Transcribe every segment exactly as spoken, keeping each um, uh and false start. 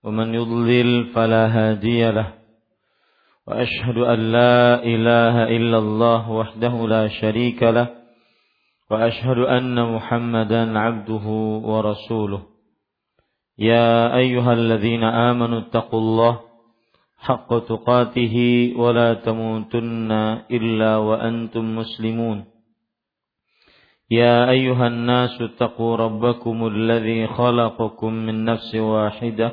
ومن يضلل فلا هادي له وأشهد أن لا إله إلا الله وحده لا شريك له وأشهد أن محمدا عبده ورسوله يا أيها الذين آمنوا اتقوا الله حق تقاته ولا تموتن إلا وأنتم مسلمون يا أيها الناس اتقوا ربكم الذي خلقكم من نفس واحدة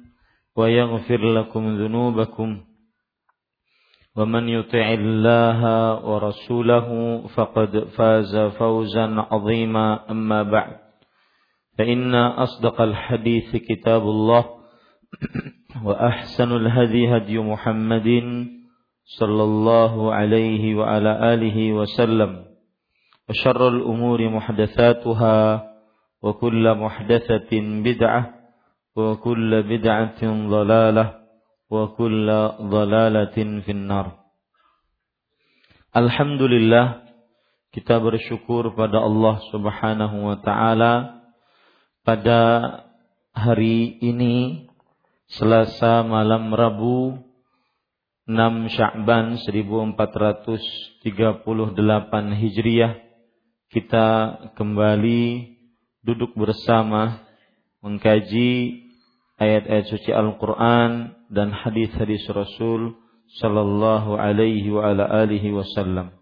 ويغفر لكم ذنوبكم ومن يطع الله ورسوله فقد فاز فوزا عظيما أما بعد فإن أصدق الحديث كتاب الله وأحسن الهدي هدي محمد صلى الله عليه وعلى آله وسلم وشر الأمور محدثاتها وكل محدثة بدعة wa kullu bid'atin dhalalah wa kullu dhalalatin finnar. Alhamdulillah, kita bersyukur pada Allah Subhanahu wa taala pada hari ini Selasa malam Rabu enam Sya'ban seribu empat ratus tiga puluh delapan Hijriah, kita kembali duduk bersama mengkaji ayat-ayat suci Al-Quran dan hadis-hadis Rasul Sallallahu alaihi wa ala alihi wasallam.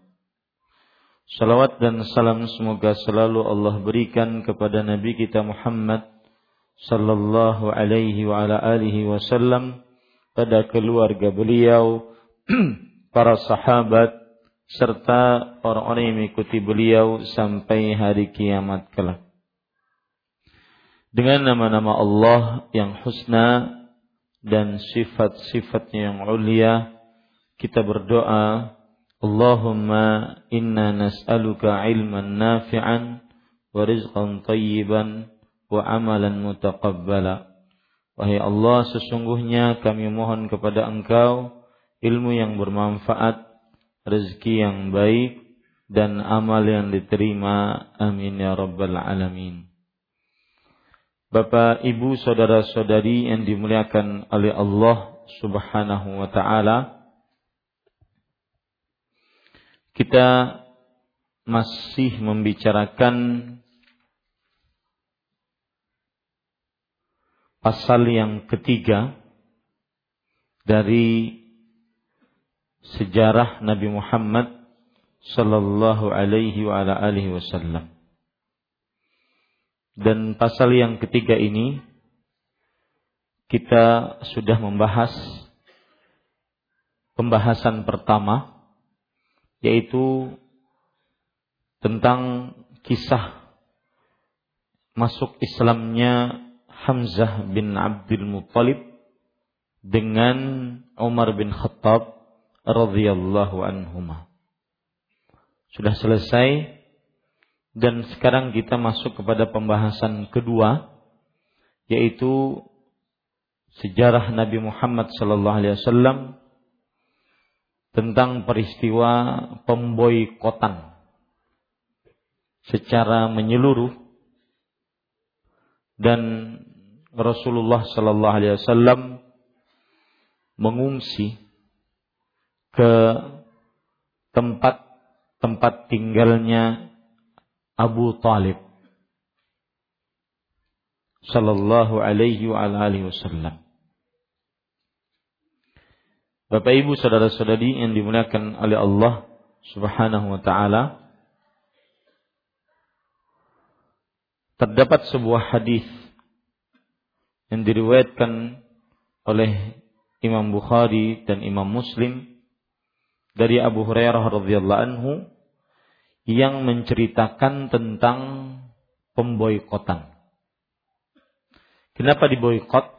Salawat dan salam semoga selalu Allah berikan kepada Nabi kita Muhammad Sallallahu alaihi wa ala alihi wasallam, pada keluarga beliau, para sahabat, serta orang-orang yang mengikuti beliau sampai hari kiamat kelak. Dengan nama-nama Allah yang husna dan sifat-sifatnya yang ulia, kita berdoa, Allahumma inna nas'aluka ilman nafi'an wa rizqan tayyiban wa amalan mutaqabbala. Wahai Allah, sesungguhnya kami mohon kepada Engkau ilmu yang bermanfaat, rezeki yang baik, dan amal yang diterima. Amin ya rabbal alamin. Bapak, ibu, saudara-saudari yang dimuliakan oleh Allah Subhanahu wa ta'ala, kita masih membicarakan pasal yang ketiga dari sejarah Nabi Muhammad Sallallahu alaihi wa ala alihi wasallam. Dan pasal yang ketiga ini kita sudah membahas pembahasan pertama, yaitu tentang kisah masuk Islamnya Hamzah bin Abdul Muttalib dengan Umar bin Khattab radhiyallahu anhuma. Sudah selesai. Dan sekarang kita masuk kepada pembahasan kedua, yaitu sejarah Nabi Muhammad Sallallahu Alaihi Wasallam tentang peristiwa pemboikotan secara menyeluruh dan Rasulullah Sallallahu Alaihi Wasallam mengungsi ke tempat tempat tinggalnya Abu Thalib Sallallahu alaihi wa alihi wasallam. Bapak Ibu saudara-saudari yang dimuliakan oleh Allah Subhanahu wa taala, terdapat sebuah hadis yang diriwayatkan oleh Imam Bukhari dan Imam Muslim dari Abu Hurairah radhiyallahu anhu yang menceritakan tentang pemboikotan. Kenapa diboikot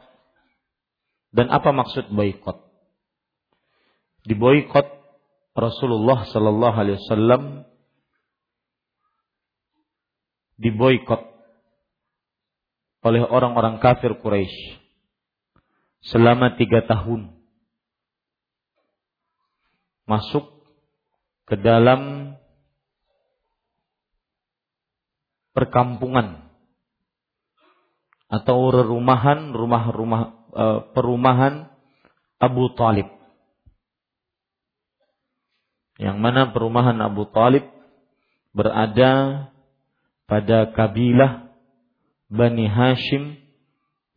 dan apa maksud boikot? Diboikot Rasulullah sallallahu alaihi wasallam diboikot oleh orang-orang kafir Quraisy selama tiga tahun, masuk ke dalam perkampungan atau rumahan, rumah-rumah e, perumahan Abu Thalib, yang mana perumahan Abu Thalib berada pada kabilah Bani Hasyim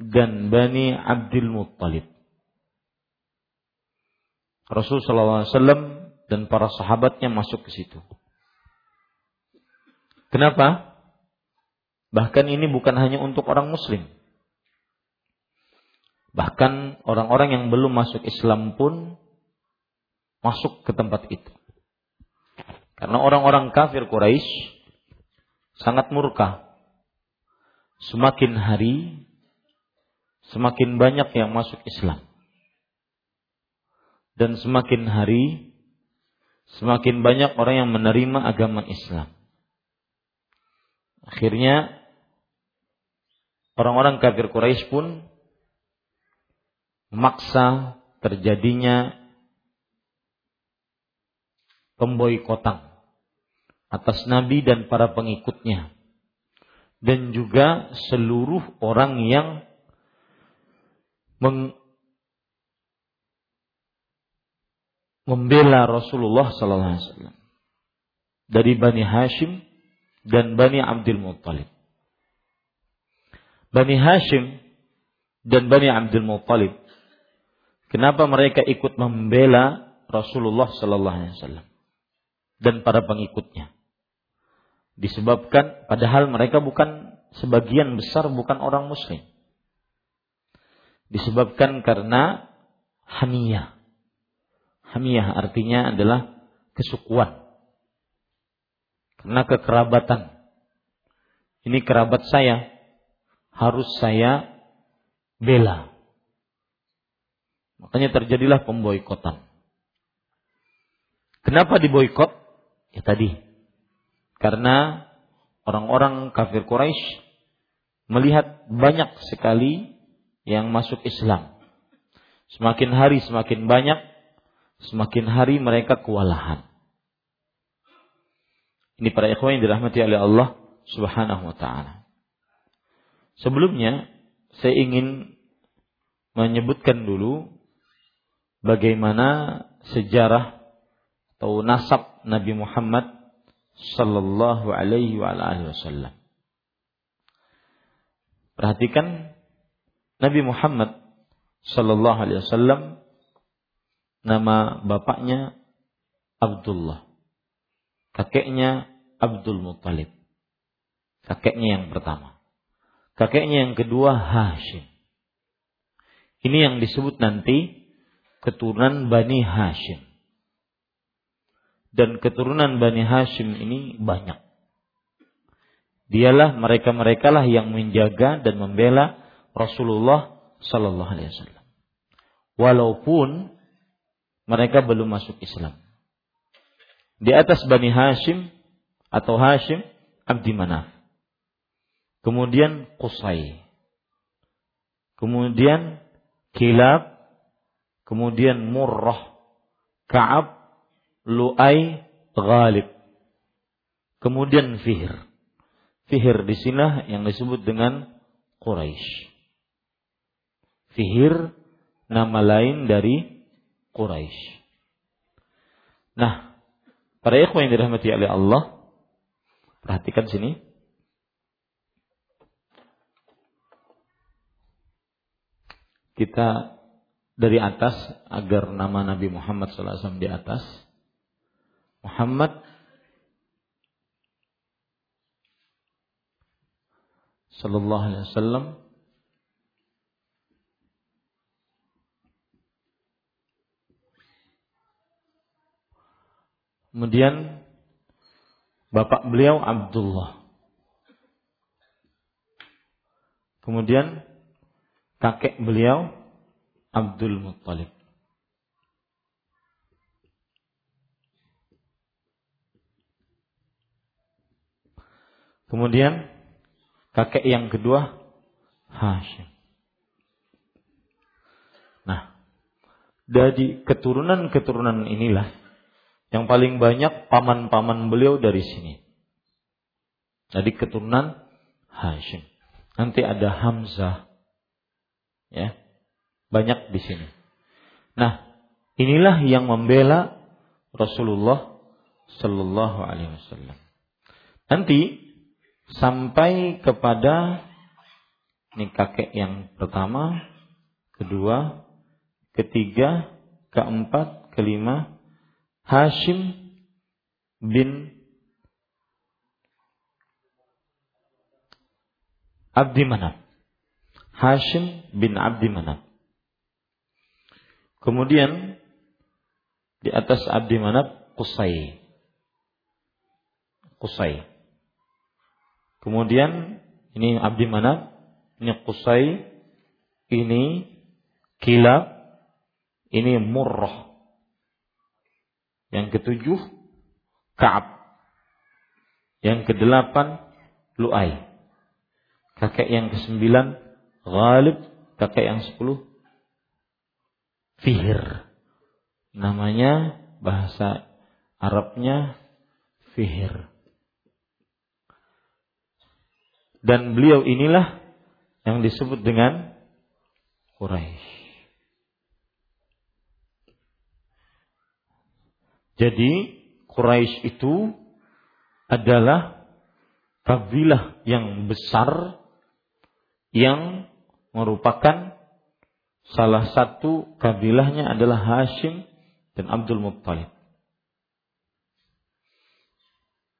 dan Bani Abdul Muttalib. Rasulullah sallallahu alaihi wasallam dan para sahabatnya masuk ke situ. Kenapa? Bahkan ini bukan hanya untuk orang Muslim. Bahkan orang-orang yang belum masuk Islam pun masuk ke tempat itu. Karena orang-orang kafir Quraisy sangat murka. Semakin hari, semakin banyak yang masuk Islam. Dan semakin hari, semakin banyak orang yang menerima agama Islam. Akhirnya, orang-orang kafir Quraisy pun memaksa terjadinya pemboikotan atas Nabi dan para pengikutnya, dan juga seluruh orang yang meng- membela Rasulullah sallallahu alaihi wasallam dari Bani Hasyim dan Bani Abdul Muttalib. Bani Hasyim dan Bani Abdul Muttalib, kenapa mereka ikut membela Rasulullah sallallahu alaihi wasallam dan para pengikutnya? Disebabkan padahal mereka bukan, sebagian besar bukan orang Muslim. Disebabkan karena hamiyah. Hamiyah artinya adalah kesukuan, karena kekerabatan. Ini kerabat saya, harus saya bela. Makanya terjadilah pemboikotan. Kenapa diboikot? Ya tadi, karena orang-orang kafir Quraisy melihat banyak sekali yang masuk Islam. Semakin hari semakin banyak, semakin hari mereka kewalahan. Ini para ikhwan yang dirahmati oleh Allah Subhanahu wa taala. Sebelumnya saya ingin menyebutkan dulu bagaimana sejarah atau nasab Nabi Muhammad sallallahu alaihi wa alihi wasallam. Perhatikan, Nabi Muhammad sallallahu alaihi wasallam nama bapaknya Abdullah, kakeknya Abdul Muttalib, kakeknya yang pertama. Kakeknya yang kedua Hasyim. Ini yang disebut nanti keturunan Bani Hasyim. Dan keturunan Bani Hasyim ini banyak. Dialah, mereka-merekalah yang menjaga dan membela Rasulullah sallallahu alaihi wasallam, walaupun mereka belum masuk Islam. Di atas Bani Hasyim atau Hasyim, Abdi Manaf. Kemudian Qusai. Kemudian Kilab. Kemudian Murrah, Kaab, Luay, Ghalib. Kemudian Fihir. Fihir di sini yang disebut dengan Quraisy. Fihir nama lain dari Quraisy. Nah, para ikhwan yang dirahmati oleh Allah, perhatikan sini. Kita dari atas agar nama Nabi Muhammad sallallahu alaihi wasallam di atas. Muhammad sallallahu alaihi wasallam kemudian bapak beliau Abdullah, kemudian kakek beliau Abdul Muttalib. Kemudian kakek yang kedua Hasyim. Nah, dari keturunan-keturunan inilah yang paling banyak paman-paman beliau dari sini. Jadi keturunan Hasyim. Nanti ada Hamzah. Ya. Banyak di sini. Nah, inilah yang membela Rasulullah sallallahu alaihi wasallam. Nanti sampai kepada nih kakek yang pertama, kedua, ketiga, keempat, kelima, Hasyim bin Abdi Manaf. Hasyim bin Abdi Manaf. Kemudian di atas Abdi Manaf Qusai. Qusai. Kemudian ini Abdi Manaf, ini Qusai, ini Kilab, ini Murrah. Yang ketujuh Kaab. Yang kedelapan Luay. Kakek yang kesembilan Ghalib, kakek yang sepuluh Fihir, namanya bahasa Arabnya Fihir. Dan beliau inilah yang disebut dengan Quraisy. Jadi Quraisy itu adalah kabilah yang besar yang merupakan salah satu kabilahnya adalah Hasyim dan Abdul Muttalib.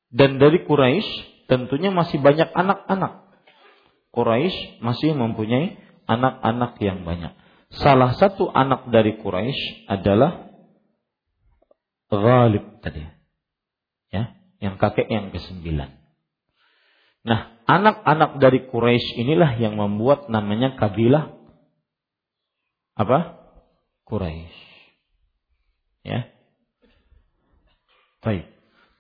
Dan dari Quraisy tentunya masih banyak anak-anak. Quraisy masih mempunyai anak-anak yang banyak. Salah satu anak dari Quraisy adalah Ghalib tadi. Ya, yang kakek yang kesembilan. Nah, anak-anak dari Quraisy inilah yang membuat namanya kabilah apa? Quraisy. Ya. Baik.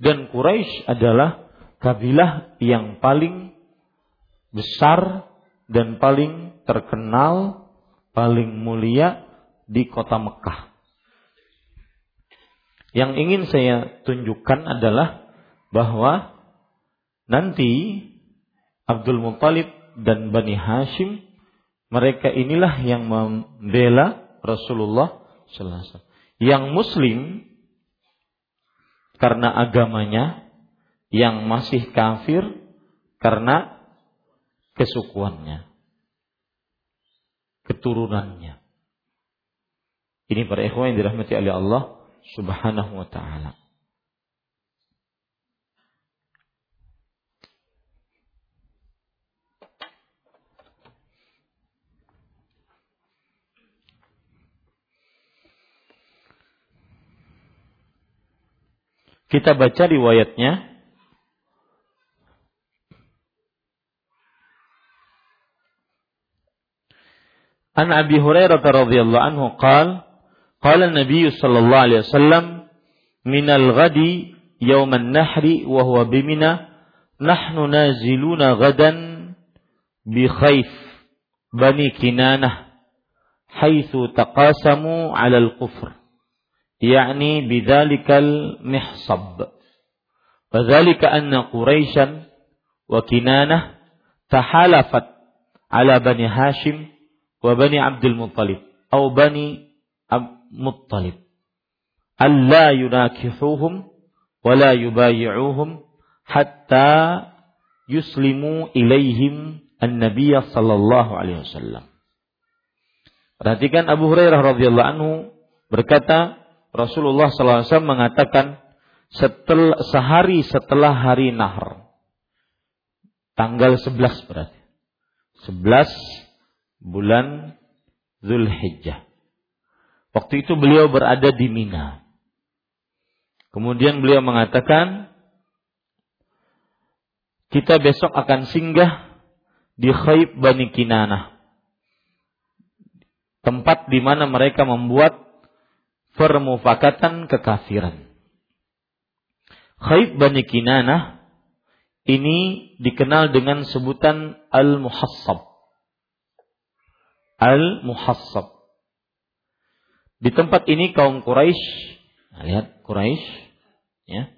Dan Quraisy adalah kabilah yang paling besar dan paling terkenal, paling mulia di kota Mekah. Yang ingin saya tunjukkan adalah bahwa nanti Abdul Muttalib dan Bani Hasyim, mereka inilah yang membela Rasulullah sallallahu alaihi wasallam. Yang muslim karena agamanya, yang masih kafir karena kesukuannya, keturunannya. Ini para ikhwan yang dirahmati oleh Allah Subhanahu wa taala. Kita baca riwayatnya. An Abi Hurairah radhiyallahu anhu qala qala an-nabiy sallallahu alaihi wasallam min al-ghadi yawm an-nahri wa huwa bi Mina nahnu naziluna ghadan bi Khayf Bani Kinanah haitsu taqasamu 'ala al-kufr يعني بذلك المحصب فذلك أن قريشا وكنانة تحالفت على بني هاشم وبني عبد المطلب أو بني مطلب ألا يناكحوهم ولا يبايعوهم حتى يسلموا إليهم النبي صلى الله عليه وسلم Perhatikan Abu Hurairah radhiyallahu anhu berkata, Rasulullah sallallahu alaihi wasallam mengatakan, setel, sehari setelah hari Nahr, tanggal sebelas berarti, sebelas bulan Zulhijjah. Waktu itu beliau berada di Mina. Kemudian beliau mengatakan, kita besok akan singgah di Ghalib Bani Kinanah, tempat di mana mereka membuat permufakatan kekafiran. Ghalib Bani Kinanah ini dikenal dengan sebutan Al-Muhassab. Al-Muhassab. Di tempat ini kaum Quraisy, nah, lihat Quraisy, ya.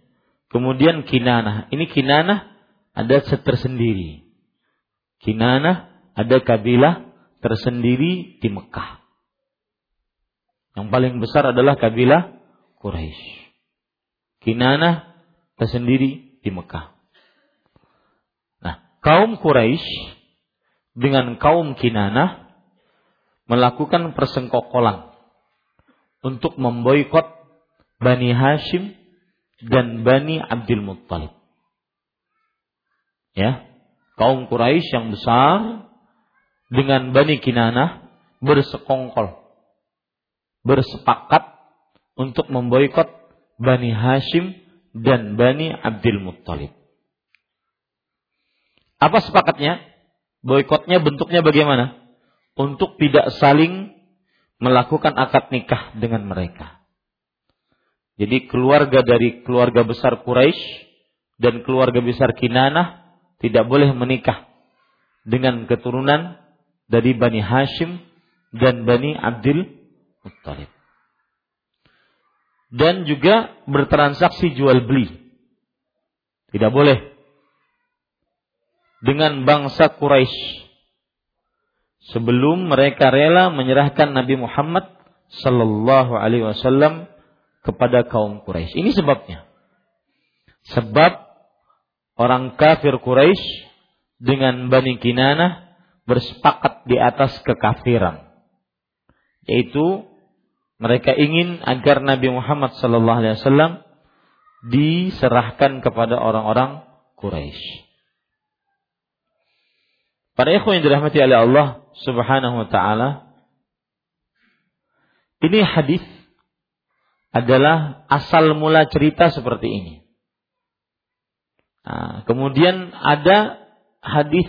Kemudian Kinanah. Ini Kinanah ada tersendiri. Kinanah ada kabilah tersendiri di Mekah. Yang paling besar adalah kabilah Quraisy. Kinanah tersendiri di Mekah. Nah, kaum Quraisy dengan kaum Kinanah melakukan persengkokolan untuk memboikot Bani Hasyim dan Bani Abdul Muttalib. Ya, kaum Quraisy yang besar dengan Bani Kinanah bersekongkol, bersepakat untuk memboikot Bani Hasyim dan Bani Abdul Muttalib. Apa sepakatnya? Boikotnya bentuknya bagaimana? Untuk tidak saling melakukan akad nikah dengan mereka. Jadi keluarga dari keluarga besar Quraisy dan keluarga besar Kinanah tidak boleh menikah dengan keturunan dari Bani Hasyim dan Bani Abdul Muttalib. Dan juga bertransaksi jual beli. Tidak boleh. Dengan bangsa Quraisy sebelum mereka rela menyerahkan Nabi Muhammad sallallahu alaihi wasallam kepada kaum Quraisy. Ini sebabnya. Sebab orang kafir Quraisy dengan Bani Kinanah bersepakat di atas kekafiran, yaitu mereka ingin agar Nabi Muhammad sallallahu alaihi wasallam diserahkan kepada orang-orang Quraisy. Para ikhwan yang dirahmati oleh Allah Subhanahu wa taala, ini hadis adalah asal mula cerita seperti ini. Nah, kemudian ada hadis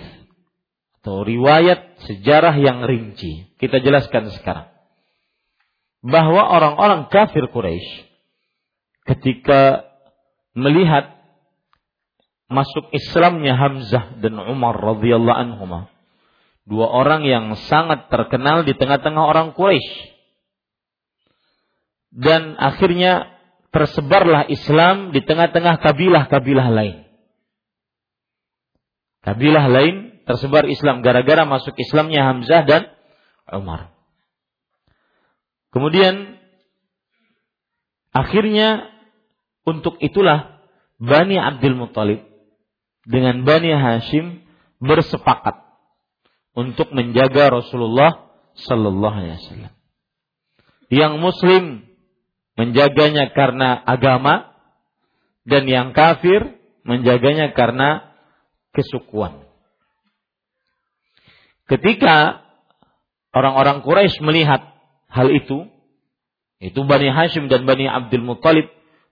atau riwayat sejarah yang rinci. Kita jelaskan sekarang. Bahwa orang-orang kafir Quraisy ketika melihat masuk Islamnya Hamzah dan Umar radhiyallahu anhuma, dua orang yang sangat terkenal di tengah-tengah orang Quraisy. Dan akhirnya tersebarlah Islam di tengah-tengah kabilah-kabilah lain. Kabilah lain tersebar Islam gara-gara masuk Islamnya Hamzah dan Umar. Kemudian akhirnya untuk itulah Bani Abdul Muttalib dengan Bani Hasyim bersepakat untuk menjaga Rasulullah sallallahu alaihi wasallam. Yang muslim menjaganya karena agama dan yang kafir menjaganya karena kesukuan. Ketika orang-orang Quraisy melihat hal itu, itu Bani Hasyim dan Bani Abdul Muttalib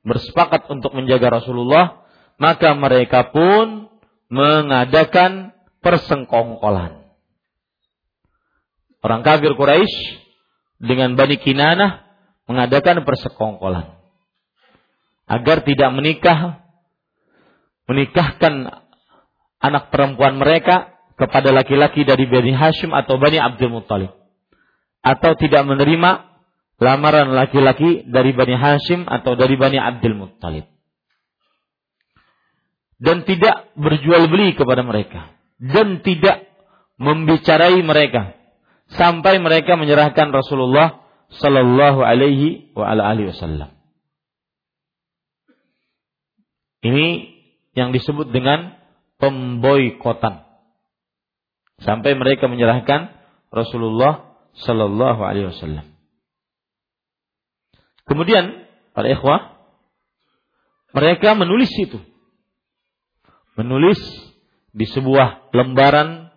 bersepakat untuk menjaga Rasulullah, maka mereka pun mengadakan persengkongkolan. Orang kafir Quraisy dengan Bani Kinanah mengadakan persengkongkolan agar tidak menikah, menikahkan anak perempuan mereka kepada laki-laki dari Bani Hasyim atau Bani Abdul Muttalib, atau tidak menerima lamaran laki-laki dari Bani Hasyim atau dari Bani Abdul Muttalib, dan tidak berjual beli kepada mereka, dan tidak membicarai mereka sampai mereka menyerahkan Rasulullah sallallahu alaihi wa ala alihi wasallam. Ini yang disebut dengan pemboikotan sampai mereka menyerahkan Rasulullah sallallahu alaihi wasallam. Kemudian para ikhwah, mereka menulis itu. Menulis di sebuah lembaran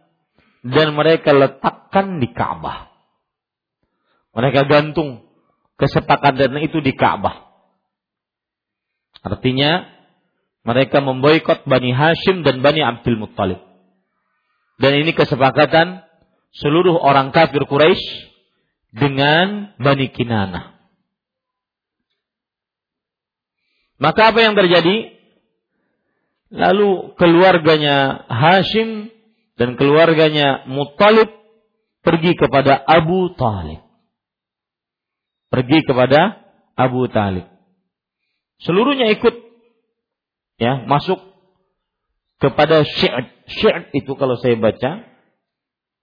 dan mereka letakkan di Ka'bah. Mereka gantung kesepakatan itu di Ka'bah. Artinya mereka memboikot Bani Hasyim dan Bani Abdul Muttalib. Dan ini kesepakatan seluruh orang kafir Quraisy dengan Bani Kinanah. Maka apa yang terjadi? Lalu keluarganya Hasyim dan keluarganya Muttalib pergi kepada Abu Thalib. Pergi kepada Abu Thalib. Seluruhnya ikut, ya, masuk kepada Syi'ib. Syi'ib itu kalau saya baca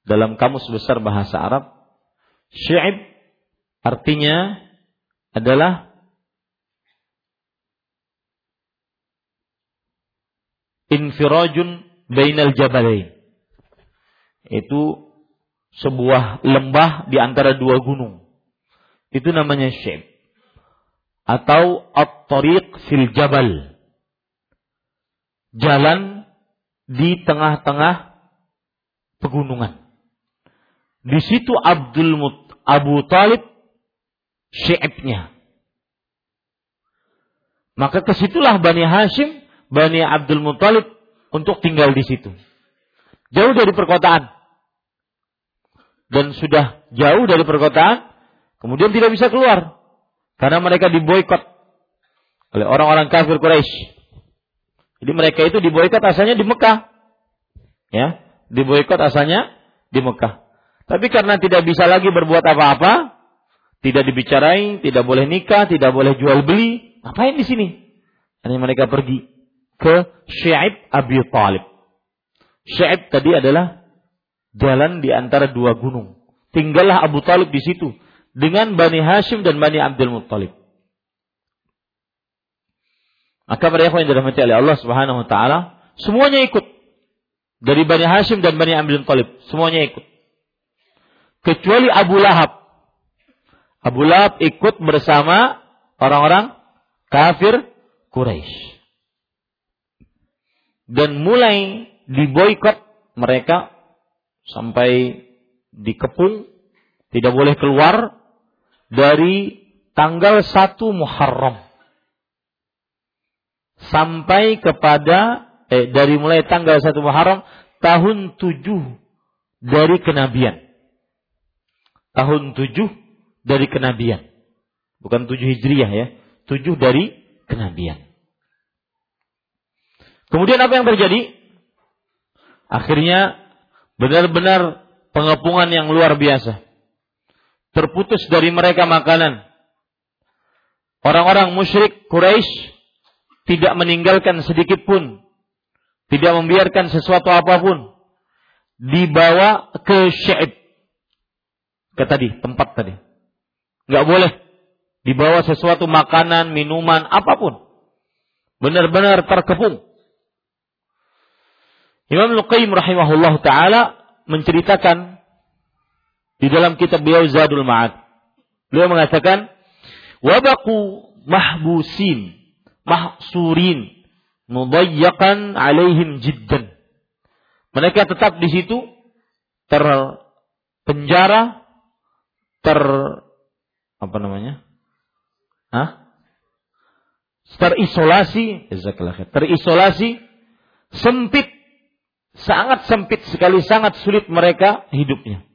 dalam kamus besar bahasa Arab, Syi'ib artinya adalah infirajun bainal jabalain. Itu sebuah lembah di antara dua gunung. Itu namanya Syi'ib. Atau at-tariq fil jabal. Jalan di tengah-tengah pegunungan. Di situ Abdul Mut, Abu Thalib Syi'ibnya. Maka kesitulah Bani Hasyim, Bani Abdul Muttalib untuk tinggal di situ. Jauh dari perkotaan. Dan sudah jauh dari perkotaan, kemudian tidak bisa keluar karena mereka diboikot oleh orang-orang kafir Quraisy. Jadi mereka itu diboikot asalnya di Mekah. Ya, diboikot asalnya di Mekah. Tapi karena tidak bisa lagi berbuat apa-apa, tidak dibicarain, tidak boleh nikah, tidak boleh jual beli, ngapain di sini? Hanya mereka pergi ke Syi'ib Abi Thalib. Syi'ib tadi adalah jalan di antara dua gunung. Tinggallah Abu Thalib di situ dengan Bani Hasyim dan Bani Abdul Muttalib. Maka para ikhwan yang dirahmati oleh Allah Subhanahu wa taala, semuanya ikut. Dari Bani Hasyim dan Bani Abdul Muttalib, semuanya ikut. Kecuali Abu Lahab. Abu Lahab ikut bersama orang-orang kafir Quraisy. Dan mulai diboikot mereka sampai dikepung, tidak boleh keluar dari tanggal satu Muharram sampai kepada eh, dari mulai tanggal satu Muharram tahun tujuh dari kenabian. Tahun tujuh dari kenabian. Bukan tujuh Hijriah ya, tujuh dari kenabian. Kemudian apa yang terjadi? Akhirnya benar-benar pengepungan yang luar biasa. Terputus dari mereka makanan. Orang-orang musyrik Quraisy tidak meninggalkan sedikit pun, tidak membiarkan sesuatu apapun. Dibawa ke Syi'ib, ke tadi tempat tadi. Enggak boleh dibawa sesuatu makanan, minuman, apapun. Benar-benar terkepung. Imam Al-Qayyim rahimahullah ta'ala menceritakan di dalam kitab beliau Zadul Ma'ad. Beliau mengatakan, wabaku mahbusin, mahsurin, mudayyakan alaihim jiddan. Mereka tetap di situ, terpenjara, ter... apa namanya? Hah? Terisolasi, terisolasi, sempit. Sangat sempit sekali, sangat sulit mereka hidupnya.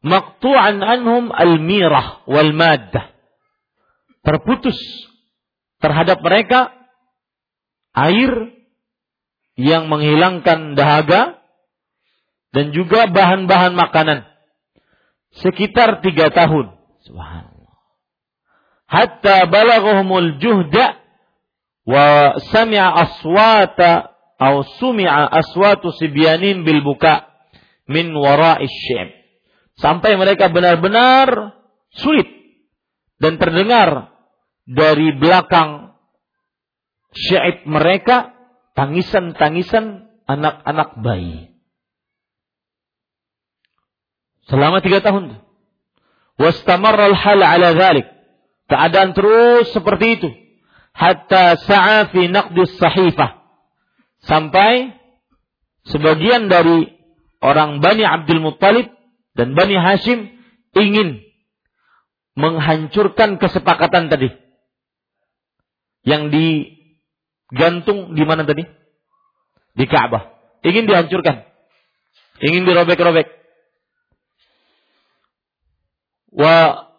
Maqtu'an anhum al-mirah wal-maddah. Terputus terhadap mereka air yang menghilangkan dahaga dan juga bahan-bahan makanan. Sekitar tiga tahun. Subhanallah. Hatta balaghumul juhda wa sami'a aswata atau sumi'a aswatu sibyanin bil buka min wara'i syi'ib. Sampai mereka benar-benar sulit dan terdengar dari belakang Syi'ib mereka tangisan-tangisan anak-anak bayi. Selama tiga tahun. Wastamarra al-hal ala dhalik. Keadaan terus seperti itu. Hatta sa'a fi naqdis sahifah. Sampai sebagian dari orang Bani Abdul Muttalib dan Bani Hasyim ingin menghancurkan kesepakatan tadi. Yang digantung di mana tadi? Di Ka'bah. Ingin dihancurkan. Ingin dirobek-robek. Wa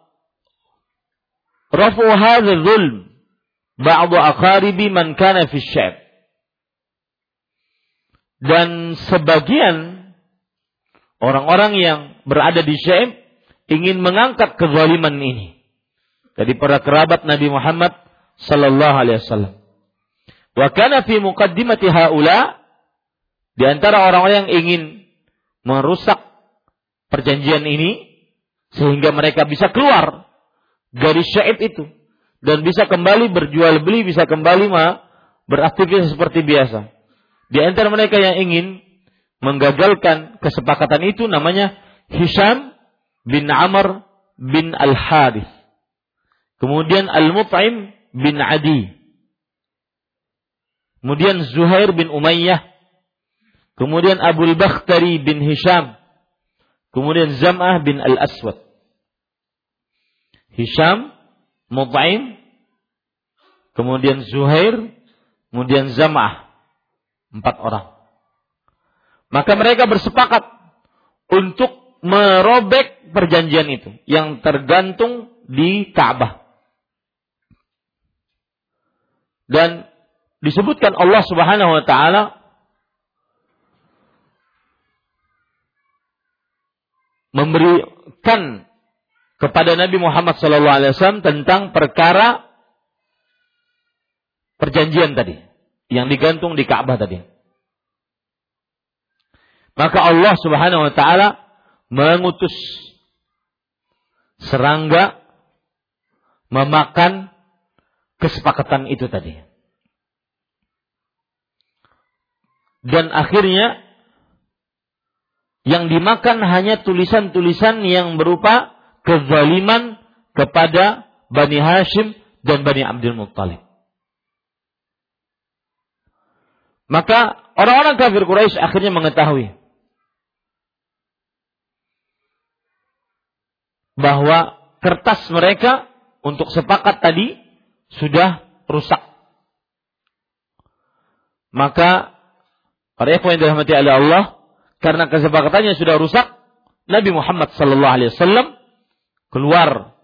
rafu hadzal zulm ba'd aqaribi man kana fi syab. Dan sebagian orang-orang yang berada di Syi'ib ingin mengangkat kezaliman ini dari para kerabat Nabi Muhammad sallallahu alaihi wasallam. Wa kana fi muqaddimati haula, di antara orang-orang yang ingin merusak perjanjian ini sehingga mereka bisa keluar dari Syi'ib itu dan bisa kembali berjual beli, bisa kembali ma, beraktivitas seperti biasa. Di antara mereka yang ingin menggagalkan kesepakatan itu namanya Hisham bin Amr bin Al-Harith. Kemudian Al-Mut'im bin Adi. Kemudian Zuhair bin Umayyah. Kemudian Abu Bakhtari bin Hisham. Kemudian Zam'ah bin Al-Aswad. Hisham, Mut'im, kemudian Zuhair, kemudian Zam'ah. Empat orang. Maka mereka bersepakat untuk merobek perjanjian itu yang tergantung di Ka'bah. Dan disebutkan Allah Subhanahu wa taala memberikan kepada Nabi Muhammad sallallahu alaihi wasallam tentang perkara perjanjian tadi yang digantung di Ka'bah tadi. Maka Allah Subhanahu wa taala mengutus serangga memakan kesepakatan itu tadi. Dan akhirnya yang dimakan hanya tulisan-tulisan yang berupa kezaliman kepada Bani Hasyim dan Bani Abdul Muttalib. Maka orang-orang kafir Quraisy akhirnya mengetahui bahwa kertas mereka untuk sepakat tadi sudah rusak. Maka para ikhwan yang dirahmati oleh Allah, karena kesepakatannya sudah rusak, Nabi Muhammad sallallahu alaihi wasallam keluar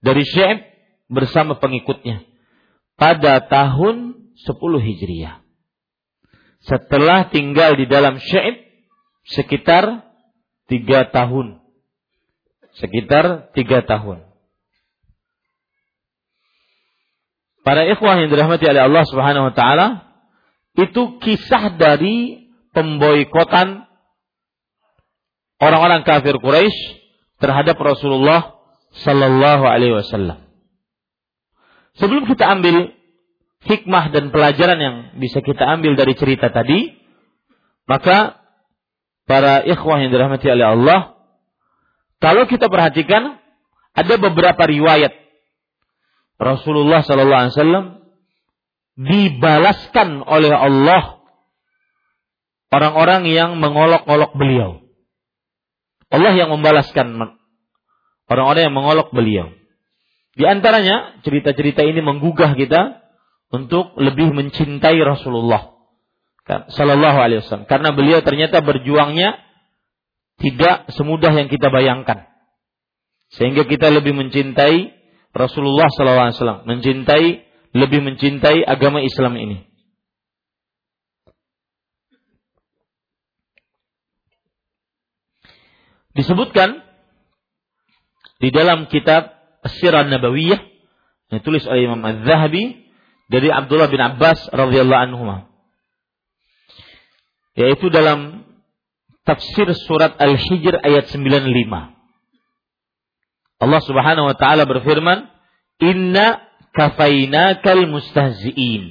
dari Syi'ib bersama pengikutnya pada tahun sepuluh Hijriah. Setelah tinggal di dalam Syi'ib sekitar tiga tahun. Sekitar tiga tahun. Para ikhwah yang dirahmati oleh Allah Subhanahu wa taala, itu kisah dari pemboikotan orang-orang kafir Quraisy terhadap Rasulullah sallallahu alaihi wasallam. Sebelum kita ambil hikmah dan pelajaran yang bisa kita ambil dari cerita tadi, maka para ikhwah yang dirahmati oleh Allah, kalau kita perhatikan, ada beberapa riwayat Rasulullah sallallahu alaihi wasallam dibalaskan oleh Allah orang-orang yang mengolok-olok beliau. Allah yang membalaskan orang-orang yang mengolok beliau. Di antaranya, cerita-cerita ini menggugah kita untuk lebih mencintai Rasulullah sallallahu alaihi wasallam, karena beliau ternyata berjuangnya tidak semudah yang kita bayangkan. Sehingga kita lebih mencintai Rasulullah sallallahu alaihi wasallam, mencintai lebih mencintai agama Islam ini. Disebutkan di dalam kitab As-Sirah Nabawiyah yang ditulis oleh Imam Az-Zahabi dari Abdullah bin Abbas radhiyallahu anhuma. Yaitu dalam tafsir surat Al-Hijr ayat sembilan puluh lima. Allah Subhanahu wa taala berfirman, "Inna kafainakal mustahzi'in."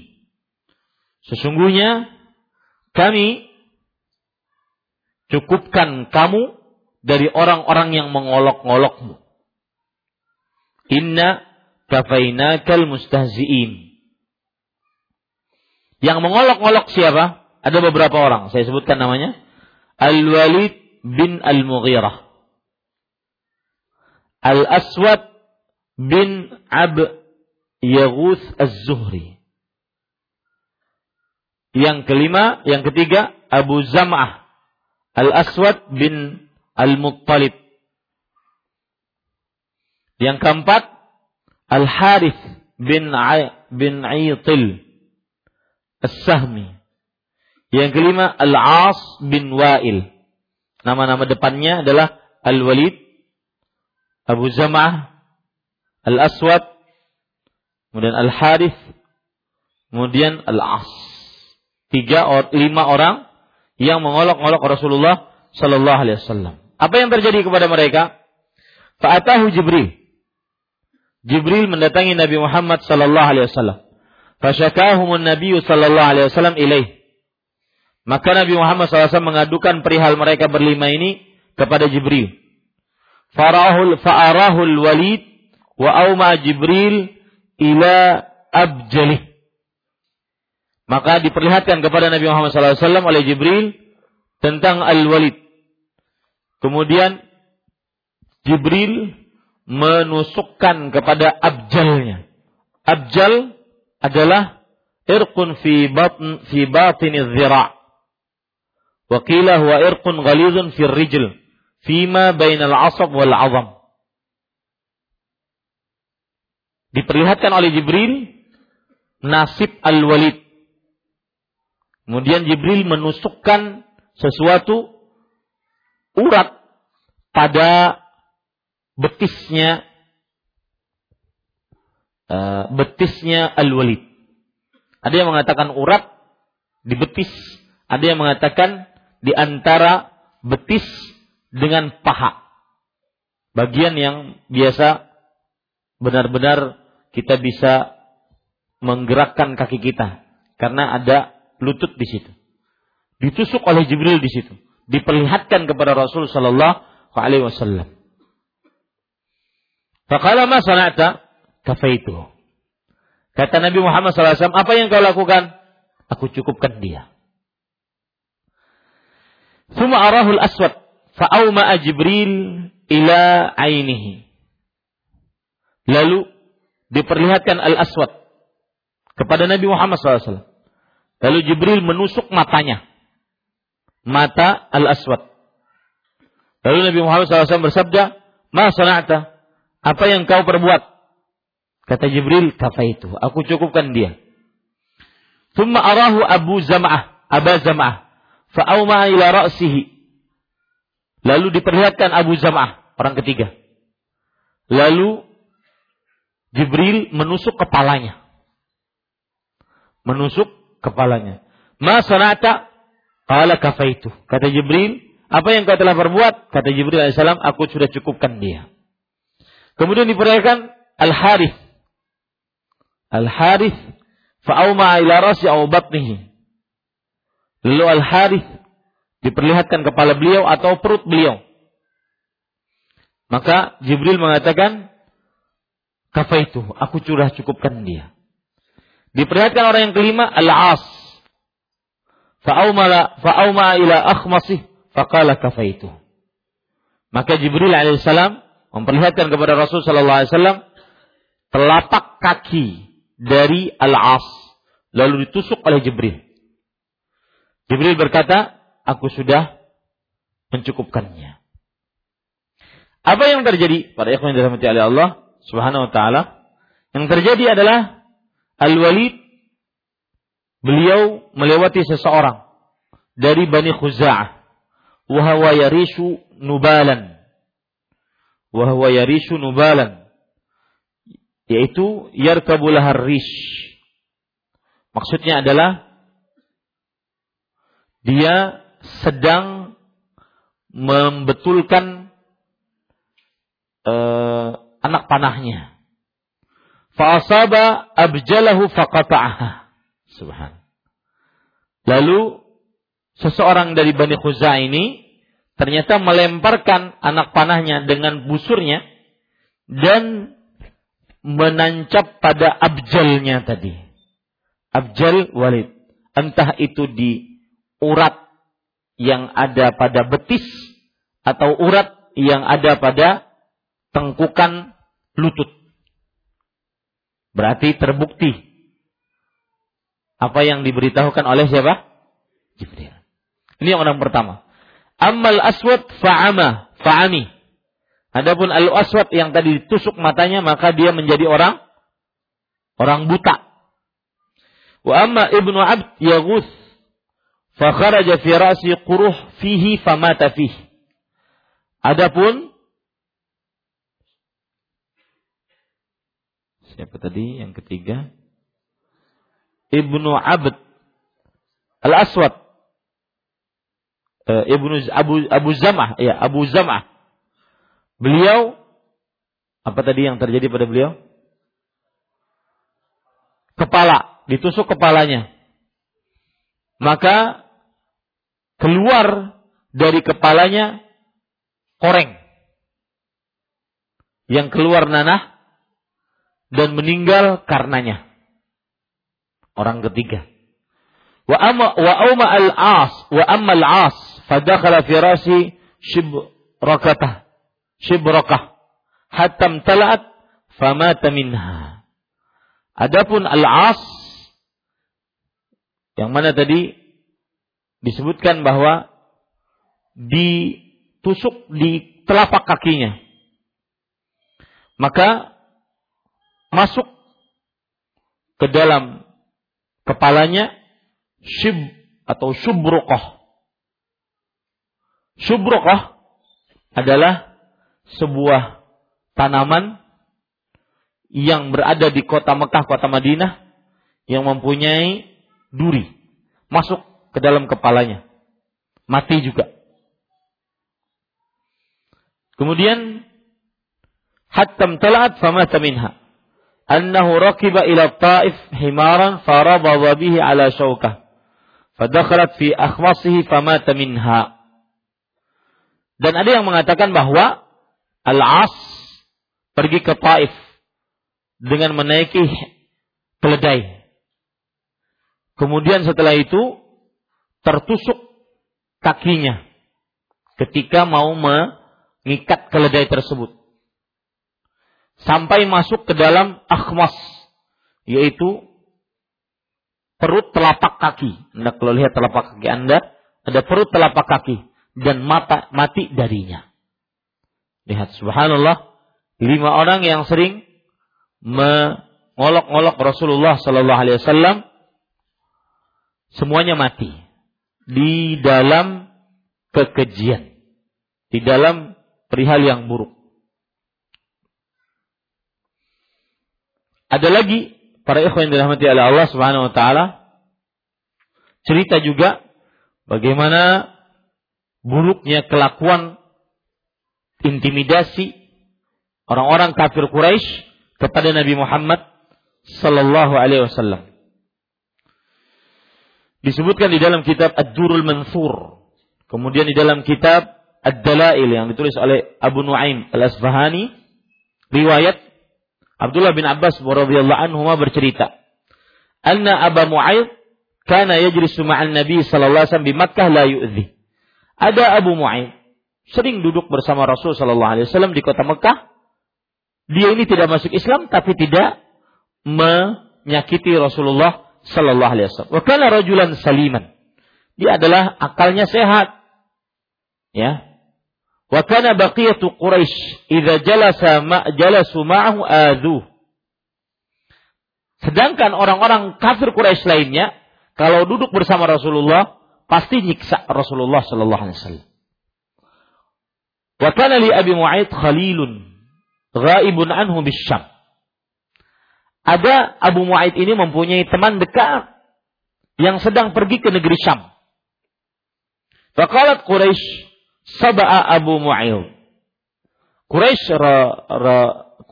Sesungguhnya kami cukupkan kamu dari orang-orang yang mengolok-olokmu. Inna kafainakal mustahzi'in. Yang mengolok-olok siapa? Ada beberapa orang. Saya sebutkan namanya. Al-Walid bin Al-Mughirah. Al-Aswad bin Ab Yaghuth Az-Zuhri. Yang kelima, yang ketiga, Abu Zam'ah. Al-Aswad bin Al-Muttalib. Yang keempat, Al-Harith bin bin Aitil As-Sahmi. Yang kelima, Al-As bin Wa'il. Nama-nama depannya adalah Al-Walid, Abu Zam'ah, Al-Aswad, kemudian Al-Harith, kemudian Al-As. Tiga, or, lima orang yang mengolok-olok Rasulullah Sallallahu Alaihi Wasallam. Apa yang terjadi kepada mereka? Fa'atahu Jibril. Jibril mendatangi Nabi Muhammad Sallallahu Alaihi Wasallam. Fasyakahumun Nabi Sallallahu Alaihi Wasallam ilaih. Maka Nabi Muhammad sallallahu alaihi wasallam mengadukan perihal mereka berlima ini kepada Jibril. Farahul fa'arahul walid wa auma Jibril ila abjalih. Maka diperlihatkan kepada Nabi Muhammad sallallahu alaihi wasallam oleh Jibril tentang Al-Walid. Kemudian Jibril menusukkan kepada abjalnya. Abjal adalah irqun fi batn fi batiniz zira'. Wa qila huwa irqun ghalizun fil rijl fima bainal 'asab wal 'azam. Diperlihatkan oleh Jibril nasib Al-Walid. Kemudian Jibril menusukkan sesuatu urat pada betisnya uh, betisnya Al-Walid. Ada yang mengatakan urat di betis, ada yang mengatakan di antara betis dengan paha. Bagian yang biasa benar-benar kita bisa menggerakkan kaki kita. Karena ada lutut di situ. Ditusuk oleh Jibril di situ. Diperlihatkan kepada Rasul Sallallahu Alaihi Wasallam. Faqala ma sana'ta kafaitu. Kata Nabi Muhammad Sallallahu Alaihi Wasallam, apa yang kau lakukan? Aku cukupkan dia. Suma arahul aswad fa'auma Jibril ila ainihi. Lalu diperlihatkan Al-Aswad kepada Nabi Muhammad sallallahu alaihi wasallam. Lalu Jibril menusuk matanya, mata Al-Aswad. Lalu Nabi Muhammad sallallahu alaihi wasallam bersabda, ma sana'ta, apa yang kau perbuat? Kata Jibril, kafaitu, aku cukupkan dia. Thumma arahu Abu Zam'ah, Aba Zam'ah fa'auma ila ra'sihi. Lalu diperlihatkan Abu Zam'ah, orang ketiga. Lalu Jibril menusuk kepalanya. Menusuk kepalanya. Ma sana'ta? Qala kafaitu. Kata Jibril, apa yang kau telah perbuat? Kata Jibril alaihi salam, aku sudah cukupkan dia. Kemudian diperlihatkan Al-Harith. Al-Harith fa'auma ila ra'si aw batnihi. Lalu Al-Harith diperlihatkan kepala beliau atau perut beliau. Maka Jibril mengatakan, kafaitu, aku sudah cukupkan dia. Diperlihatkan orang yang kelima, Al-As. Fa'auma fa'auma ila akhmasih, faqala kafaitu. Maka Jibril alaihissalam memperlihatkan kepada Rasul sallallahu alaihi wasallam telapak kaki dari Al-As, lalu ditusuk oleh Jibril. Jibril berkata, aku sudah mencukupkannya. Apa yang terjadi? Para ikhwan yang dirahmati oleh Allah Subhanahu wa ta'ala, yang terjadi adalah Al-Walid, beliau melewati seseorang dari Bani Khuza'ah. Wa huwa yarishu nubalan. Wa huwa yarishu nubalan. Yaitu yarkabul harish. Maksudnya adalah dia sedang membetulkan uh, anak panahnya. Fa'asaba abjalahu faqata'aha. Subhan. Lalu seseorang dari Bani Khuza'ah ini ternyata melemparkan anak panahnya dengan busurnya dan menancap pada abjalnya tadi. Abjal Walid. Entah itu di urat yang ada pada betis atau urat yang ada pada tengkukan lutut. Berarti terbukti apa yang diberitahukan oleh siapa? Jibril. Ini yang orang pertama. Ammal aswad fa'ama, fa'ami. Adapun al-aswad yang tadi ditusuk matanya, maka dia menjadi orang orang buta. Wa amma ibnu abd yaghus fa kharaja fi ra'si quruh fihi famata fihi. Adapun siapa tadi yang ketiga? Ibnu Abd Al-Aswad, eh, Ibnu Abu Abu Zam'ah, ya Abu Zam'ah. Beliau, apa tadi yang terjadi pada beliau? Kepala, ditusuk kepalanya. Maka keluar dari kepalanya koreng. Yang keluar nanah dan meninggal karenanya. Orang ketiga. Wa amma wa auma al-as wa amma al-as fadakhala fi rasi shibrakatah. Shibrakah hatam talat famata minha. Adapun al-as yang mana tadi disebutkan bahwa ditusuk di telapak kakinya, maka masuk ke dalam kepalanya shib atau shubrakah. Shubrakah adalah sebuah tanaman yang berada di kota Mekah, kota Madinah, yang mempunyai duri. Masuk ke dalam kepalanya. Mati juga. Kemudian, hattam tala'at famata minha. Annahu raqiba ila ta'if himaran farabadha bihi ala syawkah. Fadakharat fi akhmasihi famata minha. Dan ada yang mengatakan bahwa Al-As pergi ke Taif dengan menaiki keledai. Kemudian setelah itu tertusuk kakinya ketika mau mengikat keledai tersebut. Sampai masuk ke dalam akhmas, yaitu perut telapak kaki. Anda kalau lihat telapak kaki Anda, ada perut telapak kaki dan mata mati darinya. Lihat, subhanallah, lima orang yang sering mengolok-olok Rasulullah sallallahu alaihi wasallam semuanya mati di dalam kekejian, di dalam perihal yang buruk. Ada lagi para ikhwan dirahmati oleh Allah Subhanahu wa taala, cerita juga bagaimana buruknya kelakuan intimidasi orang-orang kafir Quraisy kepada Nabi Muhammad sallallahu alaihi wasallam. Disebutkan di dalam kitab Ad-Durul Mansur, kemudian di dalam kitab Ad-Dalail yang ditulis oleh Abu Nu'aim Al-Asfahani, riwayat Abdullah bin Abbas radhiyallahu anhuma bercerita, "Anna Abu Mu'ayyid kana yajlisu ma'an Nabi sallallahu alaihi wasallam di Makkah la yu'dhi." Ada Abu Mu'ayyid sering duduk bersama Rasul sallallahu alaihi wasallam di kota Mekah. Dia ini tidak masuk Islam tapi tidak menyakiti Rasulullah sallallahu alaihi wasallam. Wa kana rajulan saliman. Dia adalah akalnya sehat. Ya. Wa kana baqiyatu Quraisy idza jalasa ma jalasu ma'ahu adhu. Sedangkan orang-orang kafir Quraisy lainnya kalau duduk bersama Rasulullah pasti nyiksa Rasulullah sallallahu alaihi wasallam. Wa kana li Abi Mu'ayyid khalilun ghaibun anhu bisyam. Ada Abu Mu'ayyid ini mempunyai teman dekat yang sedang pergi ke negeri Syam. Fa qalat Quraisy sab'a Abu Mu'ayyid. Quraisy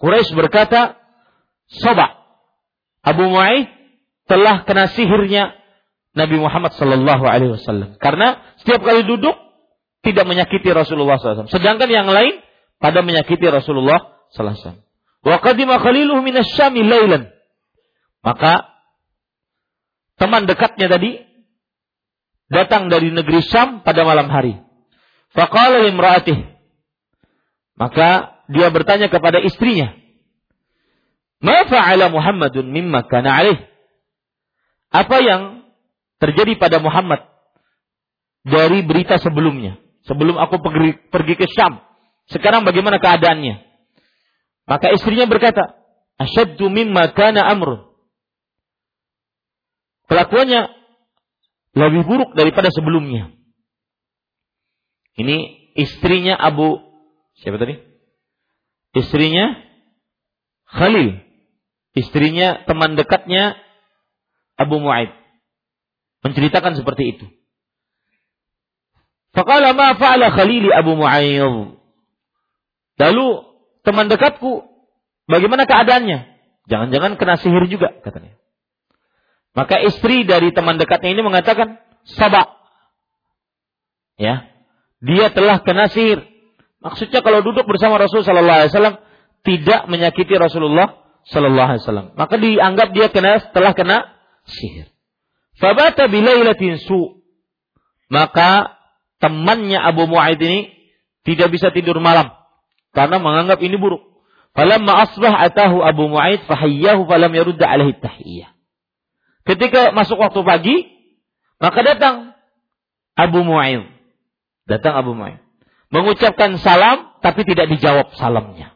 Quraisy berkata, "Sab'a Abu Mu'ayyid telah kena sihirnya Nabi Muhammad sallallahu alaihi wasallam." Karena setiap kali duduk tidak menyakiti Rasulullah sallallahu alaihi wasallam. Sedangkan yang lain pada menyakiti Rasulullah sallallahu alaihi wasallam. Wa qadima khaliluhu min asy-Syam lailan. Maka teman dekatnya tadi datang dari negeri Syam pada malam hari. Fa qala limra'atihi, maka dia bertanya kepada istrinya, "Ma fa'ala Muhammadun mimma kana 'alaihi?" Apa yang terjadi pada Muhammad dari berita sebelumnya? Sebelum aku pergi, pergi ke Syam, sekarang bagaimana keadaannya? Maka istrinya berkata, "Asyaddu mimma kana amrun." Kelakuannya lebih buruk daripada sebelumnya. Ini istrinya Abu siapa tadi? Istrinya Ghalib, istrinya teman dekatnya Abu Mu'ayyid, menceritakan seperti itu. Faqala ma fa'ala khalili Abu Mu'ayyid. Lalu teman dekatku bagaimana keadaannya? Jangan-jangan kena sihir juga katanya. Maka istri dari teman dekatnya ini mengatakan, "Sabak." Ya. Dia telah kena sihir. Maksudnya kalau duduk bersama Rasul sallallahu alaihi wasallam tidak menyakiti Rasulullah sallallahu alaihi wasallam. Maka dianggap dia kena telah kena sihir. Fabata bilailatin su. Maka temannya Abu Mu'ayyid ini tidak bisa tidur malam karena menganggap ini buruk. Falamma asbah atahu Abu Mu'ayyid fahayyahu falam yarudda alaihi tahiyyah. Ketika masuk waktu pagi, maka datang Abu Mu'ayyid. Datang Abu Mu'ayyid. Mengucapkan salam tapi tidak dijawab salamnya.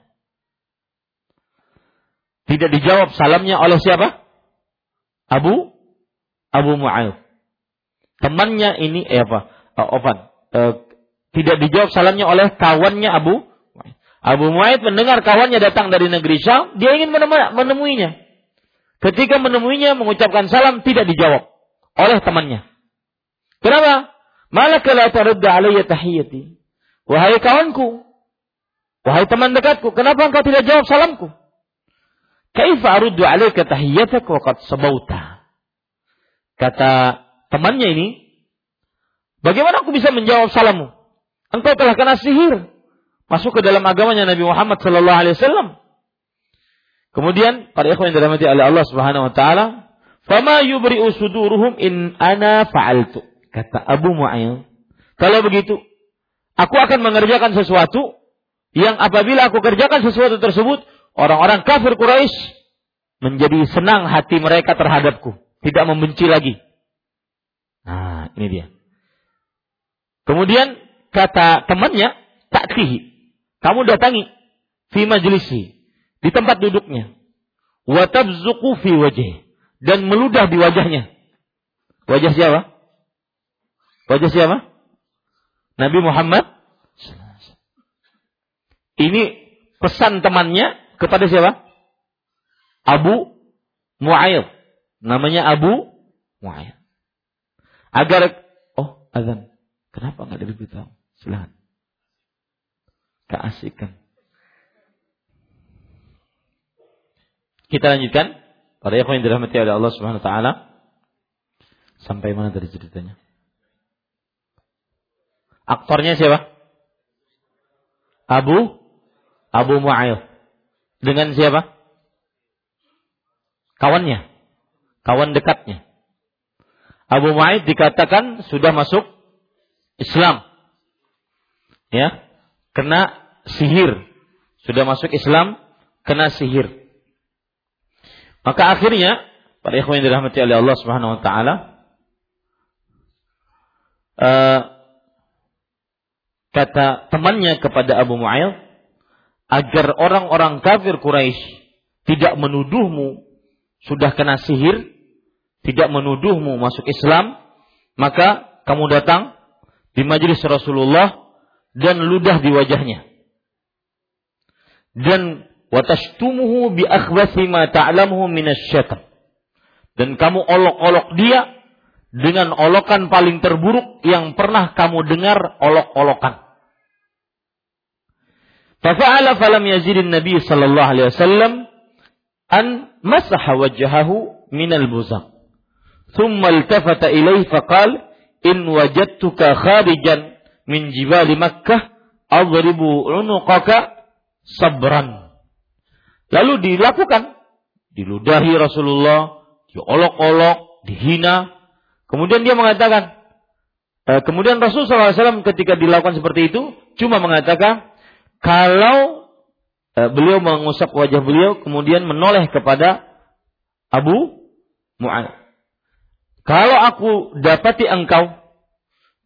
Tidak dijawab salamnya oleh siapa? Abu Abu Mu'ayyid. Temannya ini eh, apa? Oh, Ofan. Tidak dijawab salamnya oleh kawannya Abu Abu Mu'ayyid. Mendengar kawannya datang dari negeri Syam, dia ingin menemuinya. Ketika menemuinya mengucapkan salam tidak dijawab oleh temannya. Kenapa? Malaka la tarudda alayya tahiyyati. Wahai kawanku, wahai teman dekatku, kenapa engkau tidak jawab salamku? Kaifa aruddu alayka tahiyyatak wa qad sabauta. Kata temannya ini, bagaimana aku bisa menjawab salammu? Engkau telah kena sihir. Masuk ke dalam agamanya Nabi Muhammad sallallahu alaihi wasallam. Kemudian para ikhwan yang dirahmati oleh Allah Subhanahu wa taala, "Fama yubri'u suduruhum in ana fa'altu." Kata Abu Mu'ayyid, "Kalau begitu, aku akan mengerjakan sesuatu yang apabila aku kerjakan sesuatu tersebut, orang-orang kafir Quraisy menjadi senang hati mereka terhadapku, tidak membenci lagi." Nah, ini dia. Kemudian kata temannya, "Ta'tihi." Kamu datangi fi majlisi, di tempat duduknya. Wa tabzuqu fi wajhi, dan meludah di wajahnya. Wajah siapa? Wajah siapa? Nabi Muhammad. Ini pesan temannya kepada siapa? Abu Mu'ayyid. Namanya Abu Mu'ayyid. Agar oh, azan. Kenapa enggak diberitahu? Silakan. Keasikan. Kita lanjutkan. Para ikhwan yang dirahmati oleh Allah Subhanahu wa taala. Sampai mana tadi ceritanya? Aktornya siapa? Abu Abu Mu'ayyid. Dengan siapa? Kawannya. Kawan dekatnya. Abu Mu'ayyid dikatakan sudah masuk Islam. Ya. Kena sihir. Sudah masuk Islam, kena sihir. Maka akhirnya para ikhwan yang dirahmati oleh Allah Subhanahu wa taala, uh, kata temannya kepada Abu Mu'ayyid, agar orang-orang kafir Quraisy tidak menuduhmu sudah kena sihir, tidak menuduhmu masuk Islam, maka kamu datang di majelis Rasulullah dan ludah di wajahnya. Dan watashtumuhu bi akhbathi ma ta'lamuhu minasyatam. Dan kamu olok-olok dia dengan olokan paling terburuk yang pernah kamu dengar olok-olokan. Fafa'ala falam yazidin Nabi sallallahu alaihi wasallam an masaha wajhahu minal buzaq. Thumma iltafata ilaihi faqal in wajadtuka kharijan min jibali Makkah adribu unuqaka sabran. Lalu dilakukan. Diludahi Rasulullah, diolok-olok, dihina. Kemudian dia mengatakan, eh, kemudian Rasulullah shallallahu alaihi wasallam ketika dilakukan seperti itu, cuma mengatakan, kalau eh, beliau mengusap wajah beliau, kemudian menoleh kepada Abu Mu'ayyid. Kalau aku dapati engkau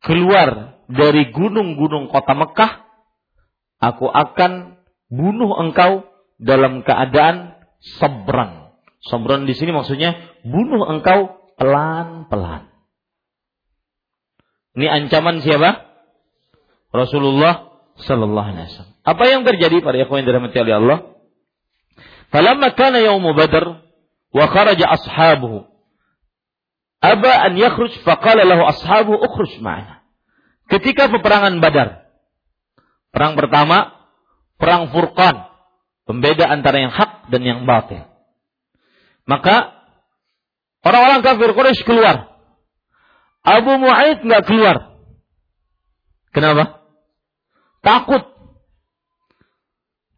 keluar dari gunung-gunung kota Mekah, aku akan bunuh engkau dalam keadaan sabran. Sabran di sini maksudnya bunuh engkau pelan-pelan. Ini ancaman siapa? Rasulullah sallallahu alaihi wasallam. Apa yang terjadi para ikhwan yang dirahmati oleh Allah? Falamma kana yaumu Badr wa kharaja ashabuhu aba an yakhruj faqala lahu ashabuhu ukhruj ma'ana. Ketika peperangan Badar, perang pertama, perang Furqan, pembeda antara yang hak dan yang batil. Maka orang-orang kafir Quraisy keluar. Abu Mu'ayyid enggak keluar. Kenapa? Takut.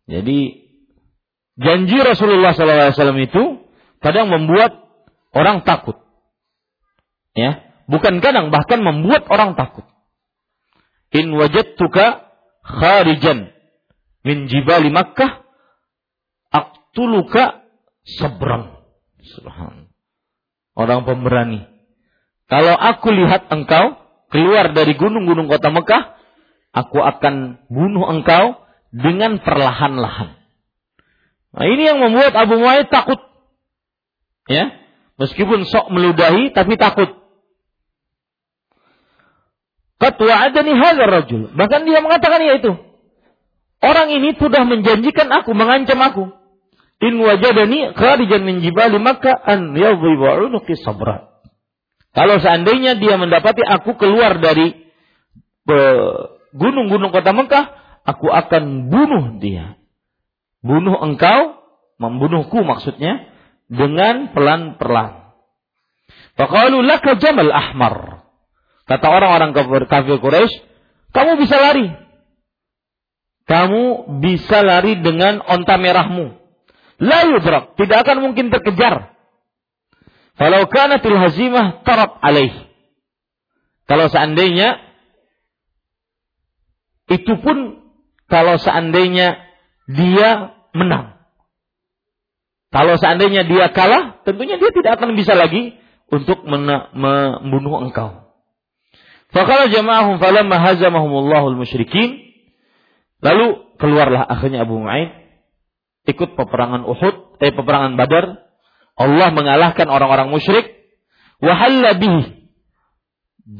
Jadi janji Rasulullah sallallahu alaihi wasallam itu kadang membuat orang takut. Ya, bukan kadang, bahkan membuat orang takut. In wajadtuka kharijan min jibali Makkah tuluka sabran. Subhanallah. Orang pemberani. Kalau aku lihat engkau keluar dari gunung-gunung kota Mekah, aku akan bunuh engkau dengan perlahan-lahan. Nah, ini yang membuat Abu Mu'ayyid takut. Ya, meskipun sok meludahi tapi takut. Qad wa'adani hadzal rajul. Bahkan dia mengatakan yaitu, orang ini sudah menjanjikan aku, mengancam aku. In wajadani kharijan min jibali Makkah an yadhiba unuqi sabra. Kalau seandainya dia mendapati aku keluar dari gunung-gunung kota Mekah, aku akan bunuh dia. Bunuh engkau, membunuhku maksudnya, dengan pelan-pelan. Faqalu laka jamal ahmar. Kata orang-orang kafir Quraisy, kamu bisa lari. Kamu bisa lari dengan onta merahmu. La yudrak, tidak akan mungkin terkejar. Falau kanatil hazimah tarab alaih. Kalau seandainya itu pun kalau seandainya dia menang. Kalau seandainya dia kalah, tentunya dia tidak akan bisa lagi untuk mena- membunuh engkau. Faqala jama'ahum falamma hazamahumullahu al-musyrikin. Lalu keluarlah akhirnya Abu Mu'ayyid ikut peperangan Uhud, eh peperangan Badar. Allah mengalahkan orang-orang musyrik. Wa halla bihi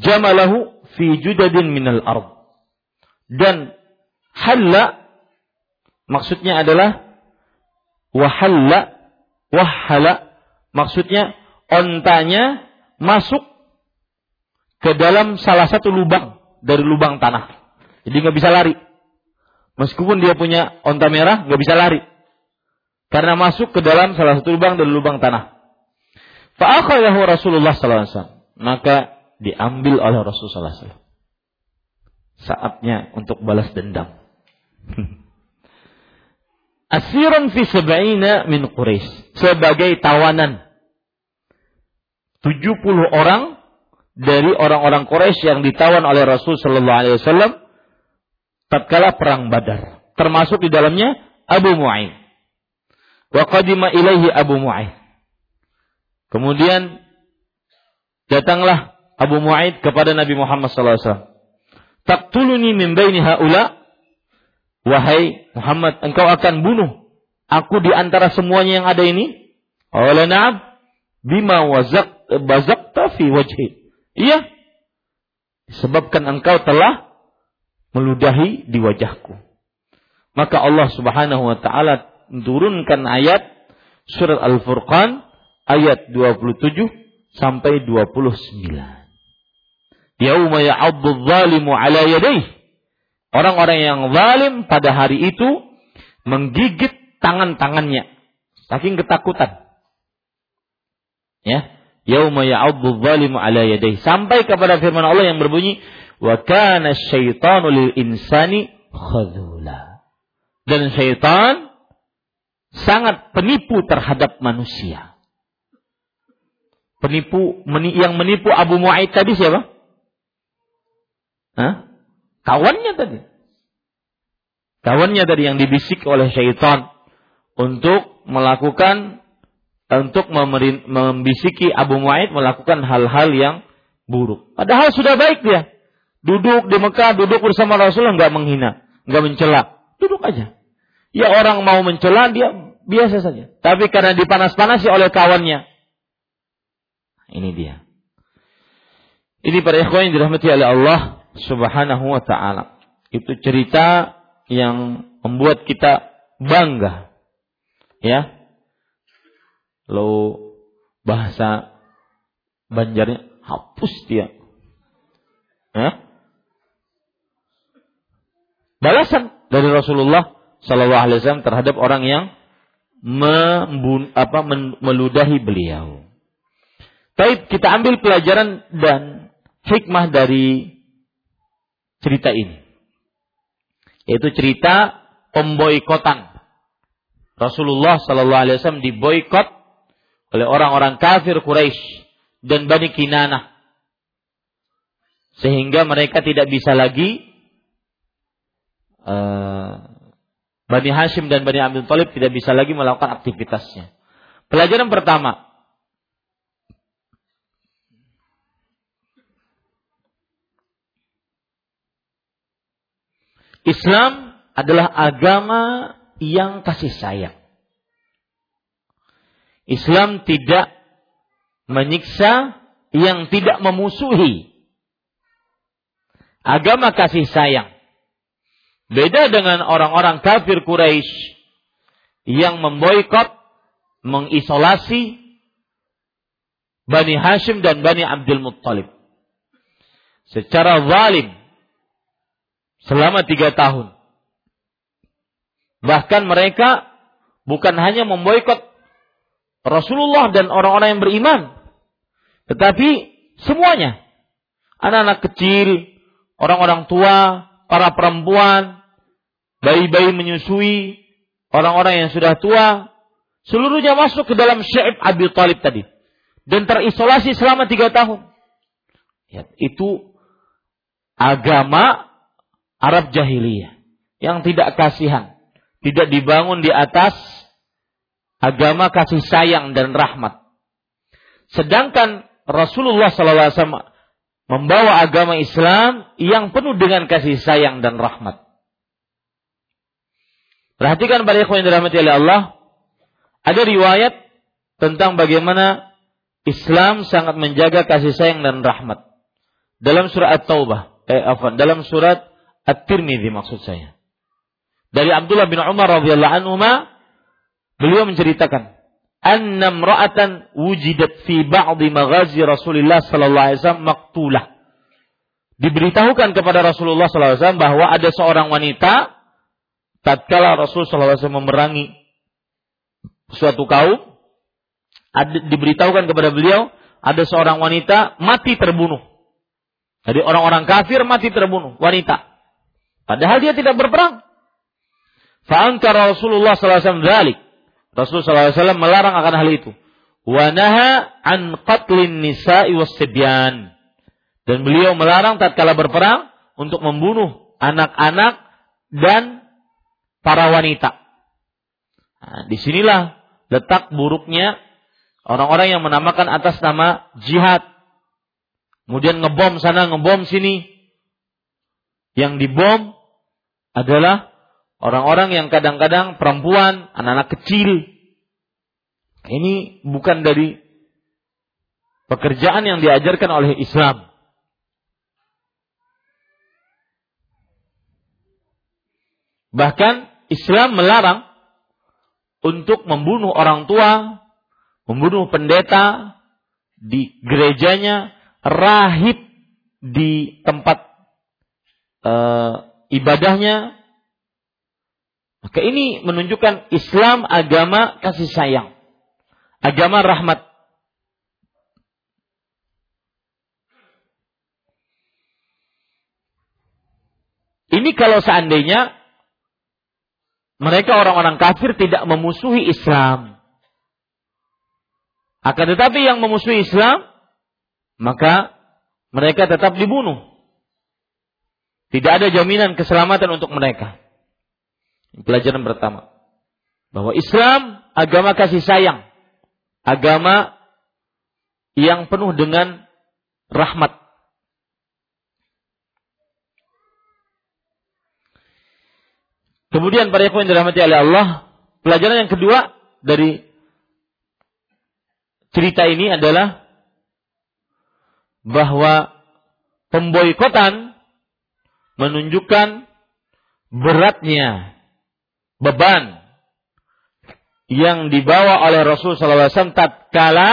jamalahu fi judadin minal ard. Dan halla maksudnya adalah wa halla, wa hala maksudnya ontanya masuk ke dalam salah satu lubang dari lubang tanah. Jadi enggak bisa lari. Meskipun dia punya onta merah, enggak bisa lari. Karena masuk ke dalam salah satu lubang dari lubang tanah. Fa'akhadhahu Rasulullah sallallahu alaihi wasallam. Maka diambil oleh Rasulullah sallallahu alaihi wasallam. Saatnya untuk balas dendam. Asirun fi sab'ina min Quraisy. Sebagai tawanan. tujuh puluh orang dari orang-orang Quraisy yang ditawan oleh Rasul sallallahu alaihi wasallam tatkala perang Badar. Termasuk di dalamnya Abu Mu'ayyid. Wa qadima ilaihi Abu Mu'ayyid. Kemudian datanglah Abu Mu'ayyid kepada Nabi Muhammad sallallahu alaihi wasallam. Taqtuluni min baini haula, wahai Muhammad, engkau akan bunuh aku di antara semuanya yang ada ini? Qala na'am, bima wazaq bazaqta fi wajhi. Iya. Disebabkan engkau telah meludahi di wajahku. Maka Allah Subhanahu wa taala turunkan ayat surat Al-Furqan ayat dua puluh tujuh sampai dua puluh sembilan. Yauma ya'addu adh-dhalimu 'ala yadayhi. Orang-orang yang zalim pada hari itu menggigit tangan-tangannya saking ketakutan. Ya, yauma ya'addu adh-dhalimu 'ala yadayhi sampai kepada firman Allah yang berbunyi wa kana asy-syaitanu lil insani khadzula. Dan syaitan sangat penipu terhadap manusia. Penipu meni, yang menipu Abu Mu'ayyid tadi siapa? Hah? Kawannya tadi. Kawannya tadi yang dibisik oleh syaitan untuk melakukan untuk memerin, membisiki Abu Mu'ayyid melakukan hal-hal yang buruk. Padahal sudah baik dia. Duduk di Mekah, duduk bersama Rasulullah, enggak menghina, enggak mencela. Duduk aja. Ya orang mau mencela dia biasa saja. Tapi karena dipanas-panasi oleh kawannya. Ini dia. Ini para ikhwan yang dirahmati oleh Allah Subhanahu wa ta'ala. Itu cerita yang membuat kita bangga. Ya. Lo bahasa Banjarnya hapus dia. Ya. Balasan dari Rasulullah sallallahu alaihi wasallam terhadap orang yang membun, apa, meludahi beliau. Baik, kita ambil pelajaran dan hikmah dari cerita ini. Yaitu cerita pemboikotan. Rasulullah sallallahu alaihi wasallam diboikot oleh orang-orang kafir Quraisy dan Bani Kinanah. Sehingga mereka tidak bisa lagi Uh, Bani Hasyim dan Bani Abdul Muttalib tidak bisa lagi melakukan aktivitasnya. Pelajaran pertama, Islam adalah agama yang kasih sayang. Islam tidak menyiksa yang tidak memusuhi. Agama kasih sayang. Beda dengan orang-orang kafir Quraisy yang memboikot, mengisolasi Bani Hasyim dan Bani Abdul Muttalib. Secara zalim selama tiga tahun. Bahkan mereka bukan hanya memboikot Rasulullah dan orang-orang yang beriman. Tetapi semuanya. Anak-anak kecil, orang-orang tua, para perempuan, bayi-bayi menyusui, orang-orang yang sudah tua, seluruhnya masuk ke dalam Syi'ib Abu Thalib tadi. Dan terisolasi selama tiga tahun. Ya, itu agama Arab Jahiliyah. Yang tidak kasihan. Tidak dibangun di atas agama kasih sayang dan rahmat. Sedangkan Rasulullah shallallahu alaihi wasallam membawa agama Islam yang penuh dengan kasih sayang dan rahmat. Perhatikan para ikhwan yang dirahmati oleh Allah. Ada riwayat tentang bagaimana Islam sangat menjaga kasih sayang dan rahmat. Dalam surah At-Taubah. Eh, afwan. Dalam surat At-Tirmidzi maksud saya. Dari Abdullah bin Umar radhiyallahu anhuma. Beliau menceritakan. Anna imra'atan wujidat fi ba'di maghazi Rasulullah sallallahu alaihi wasallam maqtulah. Diberitahukan kepada Rasulullah sallallahu alaihi wasallam bahwa ada seorang wanita tatkala Rasul sallallahu alaihi wasallam memerangi suatu kaum, ada, diberitahukan kepada beliau ada seorang wanita mati terbunuh. Jadi orang-orang kafir mati terbunuh, wanita. Padahal dia tidak berperang. Fa ankara Rasulullah sallallahu alaihi wasallam dzalik. Rasul sallallahu alaihi wasallam melarang akan hal itu. Wa naha an qatlin nisa'i was-sibyan. Dan beliau melarang tatkala berperang untuk membunuh anak-anak dan para wanita. Nah, disinilah letak buruknya orang-orang yang menamakan atas nama jihad. Kemudian ngebom sana, ngebom sini. Yang dibom adalah orang-orang yang kadang-kadang perempuan, anak-anak kecil. Ini bukan dari pekerjaan yang diajarkan oleh Islam. Bahkan Islam melarang untuk membunuh orang tua, membunuh pendeta di gerejanya, rahib di tempat e, ibadahnya. Maka ini menunjukkan Islam agama kasih sayang, agama rahmat. Ini kalau seandainya Mereka orang-orang kafir tidak memusuhi Islam. Akan tetapi yang memusuhi Islam, maka mereka tetap dibunuh. Tidak ada jaminan keselamatan untuk mereka. Pelajaran pertama, bahwa Islam agama kasih sayang, agama yang penuh dengan rahmat. Kemudian para ikhwan dirahmati oleh Allah, pelajaran yang kedua dari cerita ini adalah bahwa pemboikotan menunjukkan beratnya beban yang dibawa oleh Rasul sallallahu alaihi wasallam tatkala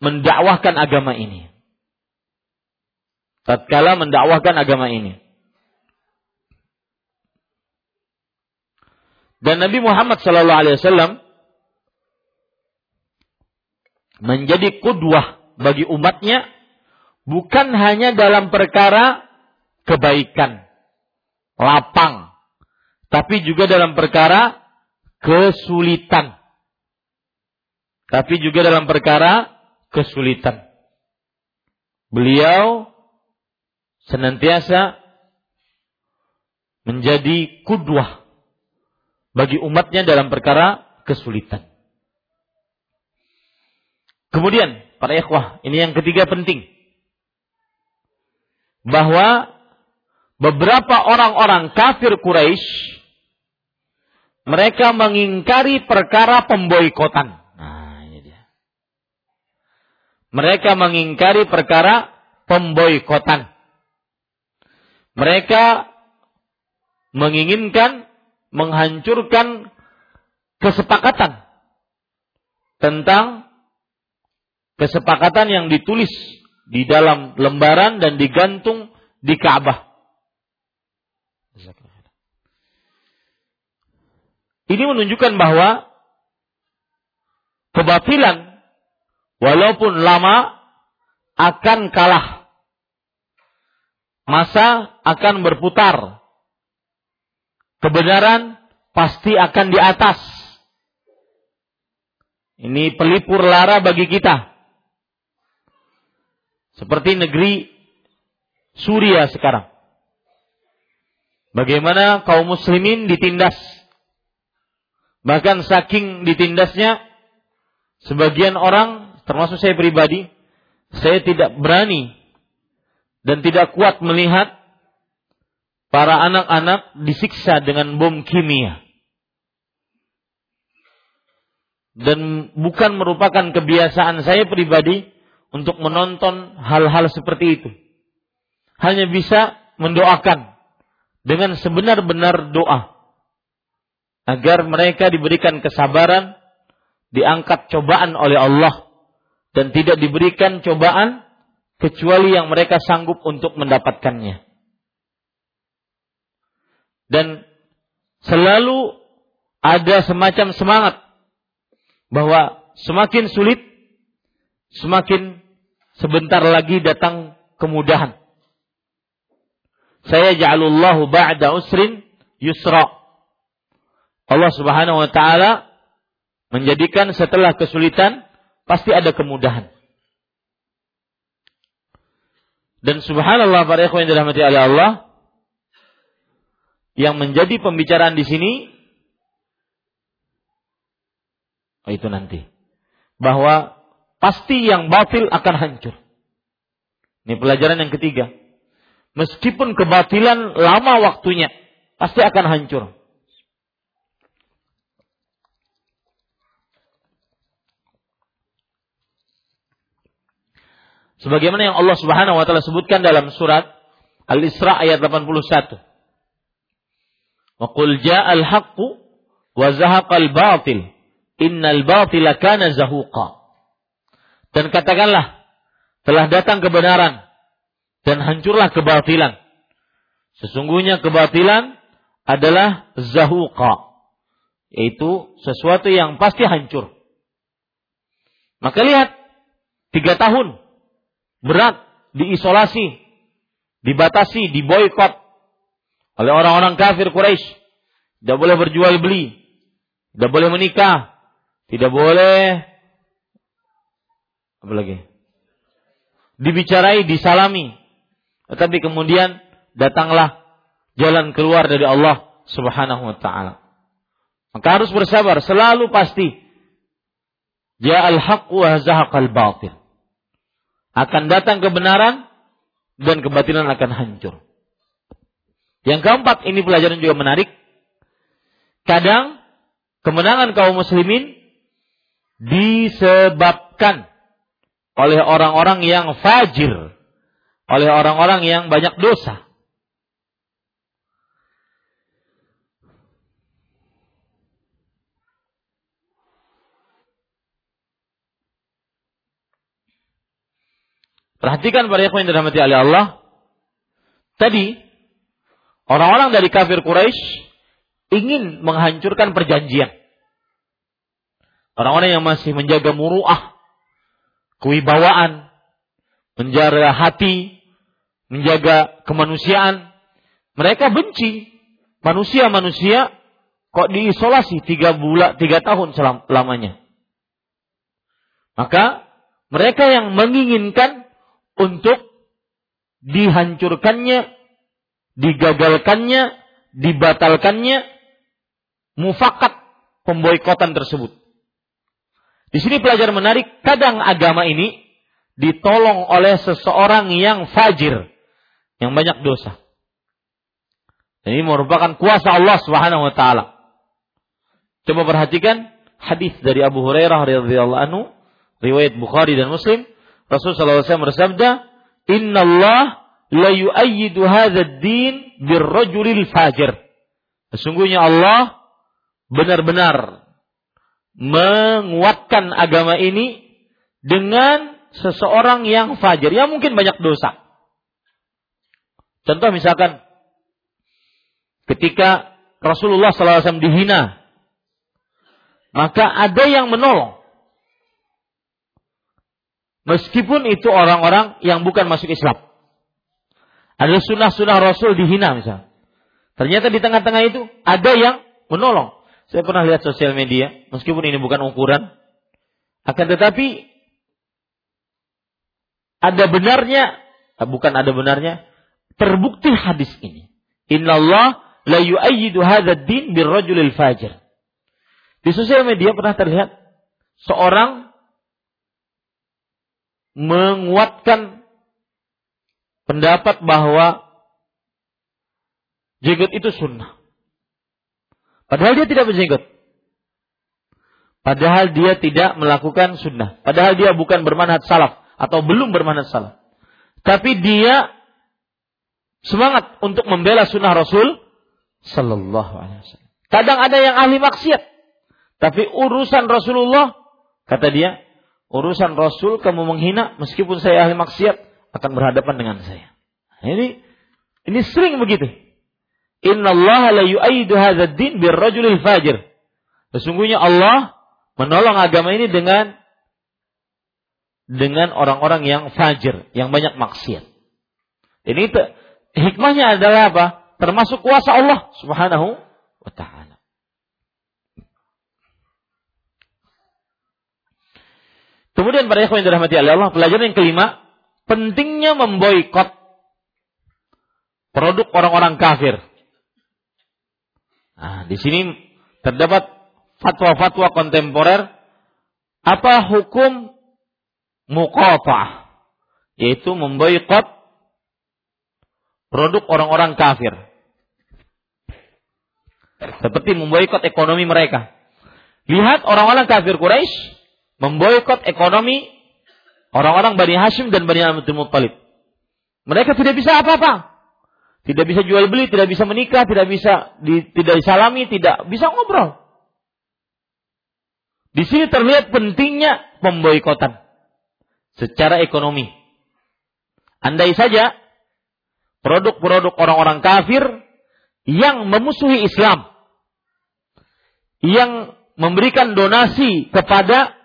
mendakwahkan agama ini. Tatkala mendakwahkan agama ini. Dan Nabi Muhammad sallallahu alaihi wasallam menjadi qudwah bagi umatnya bukan hanya dalam perkara kebaikan, lapang, tapi juga dalam perkara kesulitan. Tapi juga dalam perkara kesulitan. Beliau senantiasa menjadi qudwah bagi umatnya dalam perkara kesulitan. Kemudian, para ikhwah, ini yang ketiga penting. Bahwa beberapa orang-orang kafir Quraisy, mereka mengingkari perkara pemboikotan. Nah, ini dia. Mereka mengingkari perkara pemboikotan. Mereka menginginkan menghancurkan kesepakatan tentang kesepakatan yang ditulis di dalam lembaran dan digantung di Ka'bah. Ini menunjukkan bahwa kebatilan walaupun lama akan kalah. Masa akan berputar. Kebenaran pasti akan di atas. Ini pelipur lara bagi kita. Seperti negeri Suriah sekarang. Bagaimana kaum muslimin ditindas. Bahkan saking ditindasnya, sebagian orang, termasuk saya pribadi, saya tidak berani dan tidak kuat melihat para anak-anak disiksa dengan bom kimia. Dan bukan merupakan kebiasaan saya pribadi untuk menonton hal-hal seperti itu. Hanya bisa mendoakan dengan sebenar-benar doa agar mereka diberikan kesabaran, diangkat cobaan oleh Allah, dan tidak diberikan cobaan kecuali yang mereka sanggup untuk mendapatkannya. Dan selalu ada semacam semangat bahwa semakin sulit, semakin sebentar lagi datang kemudahan. Saya ja'alullahu ba'da usrin yusra. Allah subhanahu wa ta'ala menjadikan setelah kesulitan pasti ada kemudahan. Dan subhanallah para ikhwan yang dirahmati oleh Allah, yang menjadi pembicaraan di sini oh itu nanti, bahwa pasti yang batil akan hancur. Ini pelajaran yang ketiga. Meskipun kebatilan lama waktunya, pasti akan hancur. Sebagaimana yang Allah subhanahu wa ta'ala sebutkan dalam surat Al-Isra ayat delapan puluh satu. Wa qul ja'al haqqu wa zahaqal batil. Innal batila kana zahuqa. Dan katakanlah, telah datang kebenaran dan hancurlah kebatilan. Sesungguhnya kebatilan adalah zahuqa. Yaitu sesuatu yang pasti hancur. Maka lihat, tiga tahun. Berat, diisolasi, dibatasi, diboikot. oleh orang-orang kafir Quraisy. Tidak boleh berjual beli, tidak boleh menikah, tidak boleh apa lagi? Dibicarai, disalami. Tetapi kemudian datanglah jalan keluar dari Allah Subhanahu wa ta'ala. Maka harus bersabar, selalu pasti. Ja'al haqq wa zahaqal batil. Akan datang kebenaran dan kebatilan akan hancur. Yang keempat, ini pelajaran juga menarik. Kadang kemenangan kaum muslimin disebabkan oleh orang-orang yang fajir, oleh orang-orang yang banyak dosa. Perhatikan para ikhwan yang dirahmati oleh Allah. Tadi orang-orang dari kafir Quraisy ingin menghancurkan perjanjian. Orang-orang yang masih menjaga murrah, kewibawaan, menjaga hati, menjaga kemanusiaan, mereka benci manusia-manusia kok diisolasi tiga bulan, tiga tahun selamanya. Maka mereka yang menginginkan untuk dihancurkannya, digagalkannya, dibatalkannya mufakat pemboikotan tersebut. Di sini pelajaran menarik, kadang agama ini ditolong oleh seseorang yang fajir, yang banyak dosa. Ini merupakan kuasa Allah Subhanahu wa taala. Coba perhatikan hadis dari Abu Hurairah radhiyallahu anhu, riwayat Bukhari dan Muslim. Rasulullah shallallahu alaihi wasallam bersabda, "Inna Allah la yu'ayyidu hadzal din birrajulil fajir." Sesungguhnya Allah benar-benar menguatkan agama ini dengan seseorang yang fajir, yang mungkin banyak dosa. Contoh misalkan ketika Rasulullah shallallahu alaihi wasallam dihina, maka ada yang menolong. Meskipun itu orang-orang yang bukan masuk Islam. Ada sunnah-sunnah Rasul dihina misalnya. Ternyata di tengah-tengah itu ada yang menolong. Saya pernah lihat sosial media, meskipun ini bukan ukuran, akan tetapi ada benarnya, bukan ada benarnya, terbukti hadis ini. Innallah la yu'ayyidu hadzal din birrajulil fajir. Di sosial media pernah terlihat seorang menguatkan pendapat bahwa jenggot itu sunnah. Padahal dia tidak berjenggot. Padahal dia tidak melakukan sunnah. Padahal dia bukan bermanhaj salaf atau belum bermanhaj salaf. Tapi dia semangat untuk membela sunnah Rasul Sallallahu Alaihi Wasallam. Kadang ada yang ahli maksiat, tapi urusan Rasulullah, kata dia, urusan Rasul kamu menghina, meskipun saya ahli maksiat akan berhadapan dengan saya. Ini ini sering begitu. Innallaha la yu'ayyidu hadzal din birrajulil fajir. Sesungguhnya Allah menolong agama ini dengan dengan orang-orang yang fajir, yang banyak maksiat. Ini te, hikmahnya adalah apa? Termasuk kuasa Allah Subhanahu wa ta'ala. Kemudian para ikhwan yang dirahmati Allah, pelajaran yang kelima, pentingnya memboikot produk orang-orang kafir. Nah, di sini terdapat fatwa-fatwa kontemporer, apa hukum muqata'ah, yaitu memboikot produk orang-orang kafir. Seperti memboikot ekonomi mereka. Lihat orang-orang kafir Quraisy memboikot ekonomi orang-orang Bani Hasyim dan Bani Abdul Muttalib. Mereka tidak bisa apa-apa. Tidak bisa jual beli, tidak bisa menikah, tidak bisa di, tidak disalami, tidak bisa ngobrol. Di sini terlihat pentingnya pemboikotan secara ekonomi. Andai saja produk-produk orang-orang kafir yang memusuhi Islam, yang memberikan donasi kepada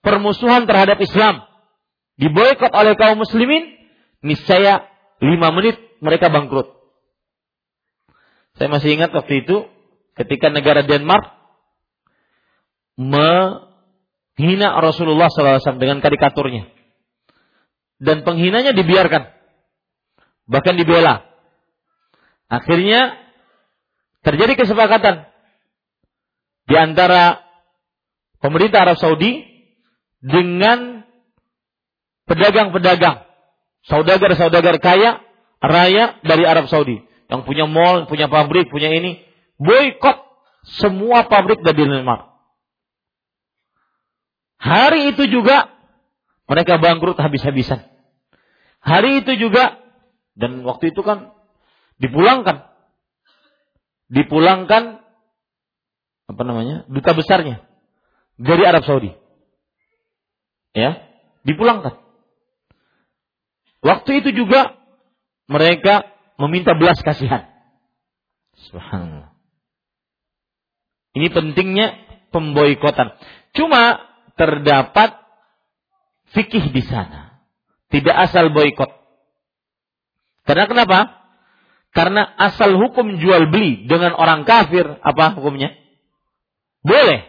permusuhan terhadap Islam diboikot oleh kaum muslimin, niscaya lima menit mereka bangkrut. Saya masih ingat waktu itu ketika negara Denmark menghina Rasulullah sallallahu alaihi wasallam dengan karikaturnya. Dan penghinanya dibiarkan. Bahkan dibela. Akhirnya terjadi kesepakatan di antara pemerintah Arab Saudi dengan pedagang-pedagang, saudagar-saudagar kaya raya dari Arab Saudi. Yang punya mall, punya pabrik, punya ini. Boykot semua pabrik dari Denmark. Hari itu juga mereka bangkrut habis-habisan. Hari itu juga, dan waktu itu kan dipulangkan. Dipulangkan, apa namanya, duta besarnya dari Arab Saudi. Ya, dipulangkan. Waktu itu juga mereka meminta belas kasihan. Subhanallah. Ini pentingnya pemboikotan. Cuma terdapat fikih di sana. Tidak asal boikot. Karena kenapa? Karena asal hukum jual beli dengan orang kafir, apa hukumnya? Boleh.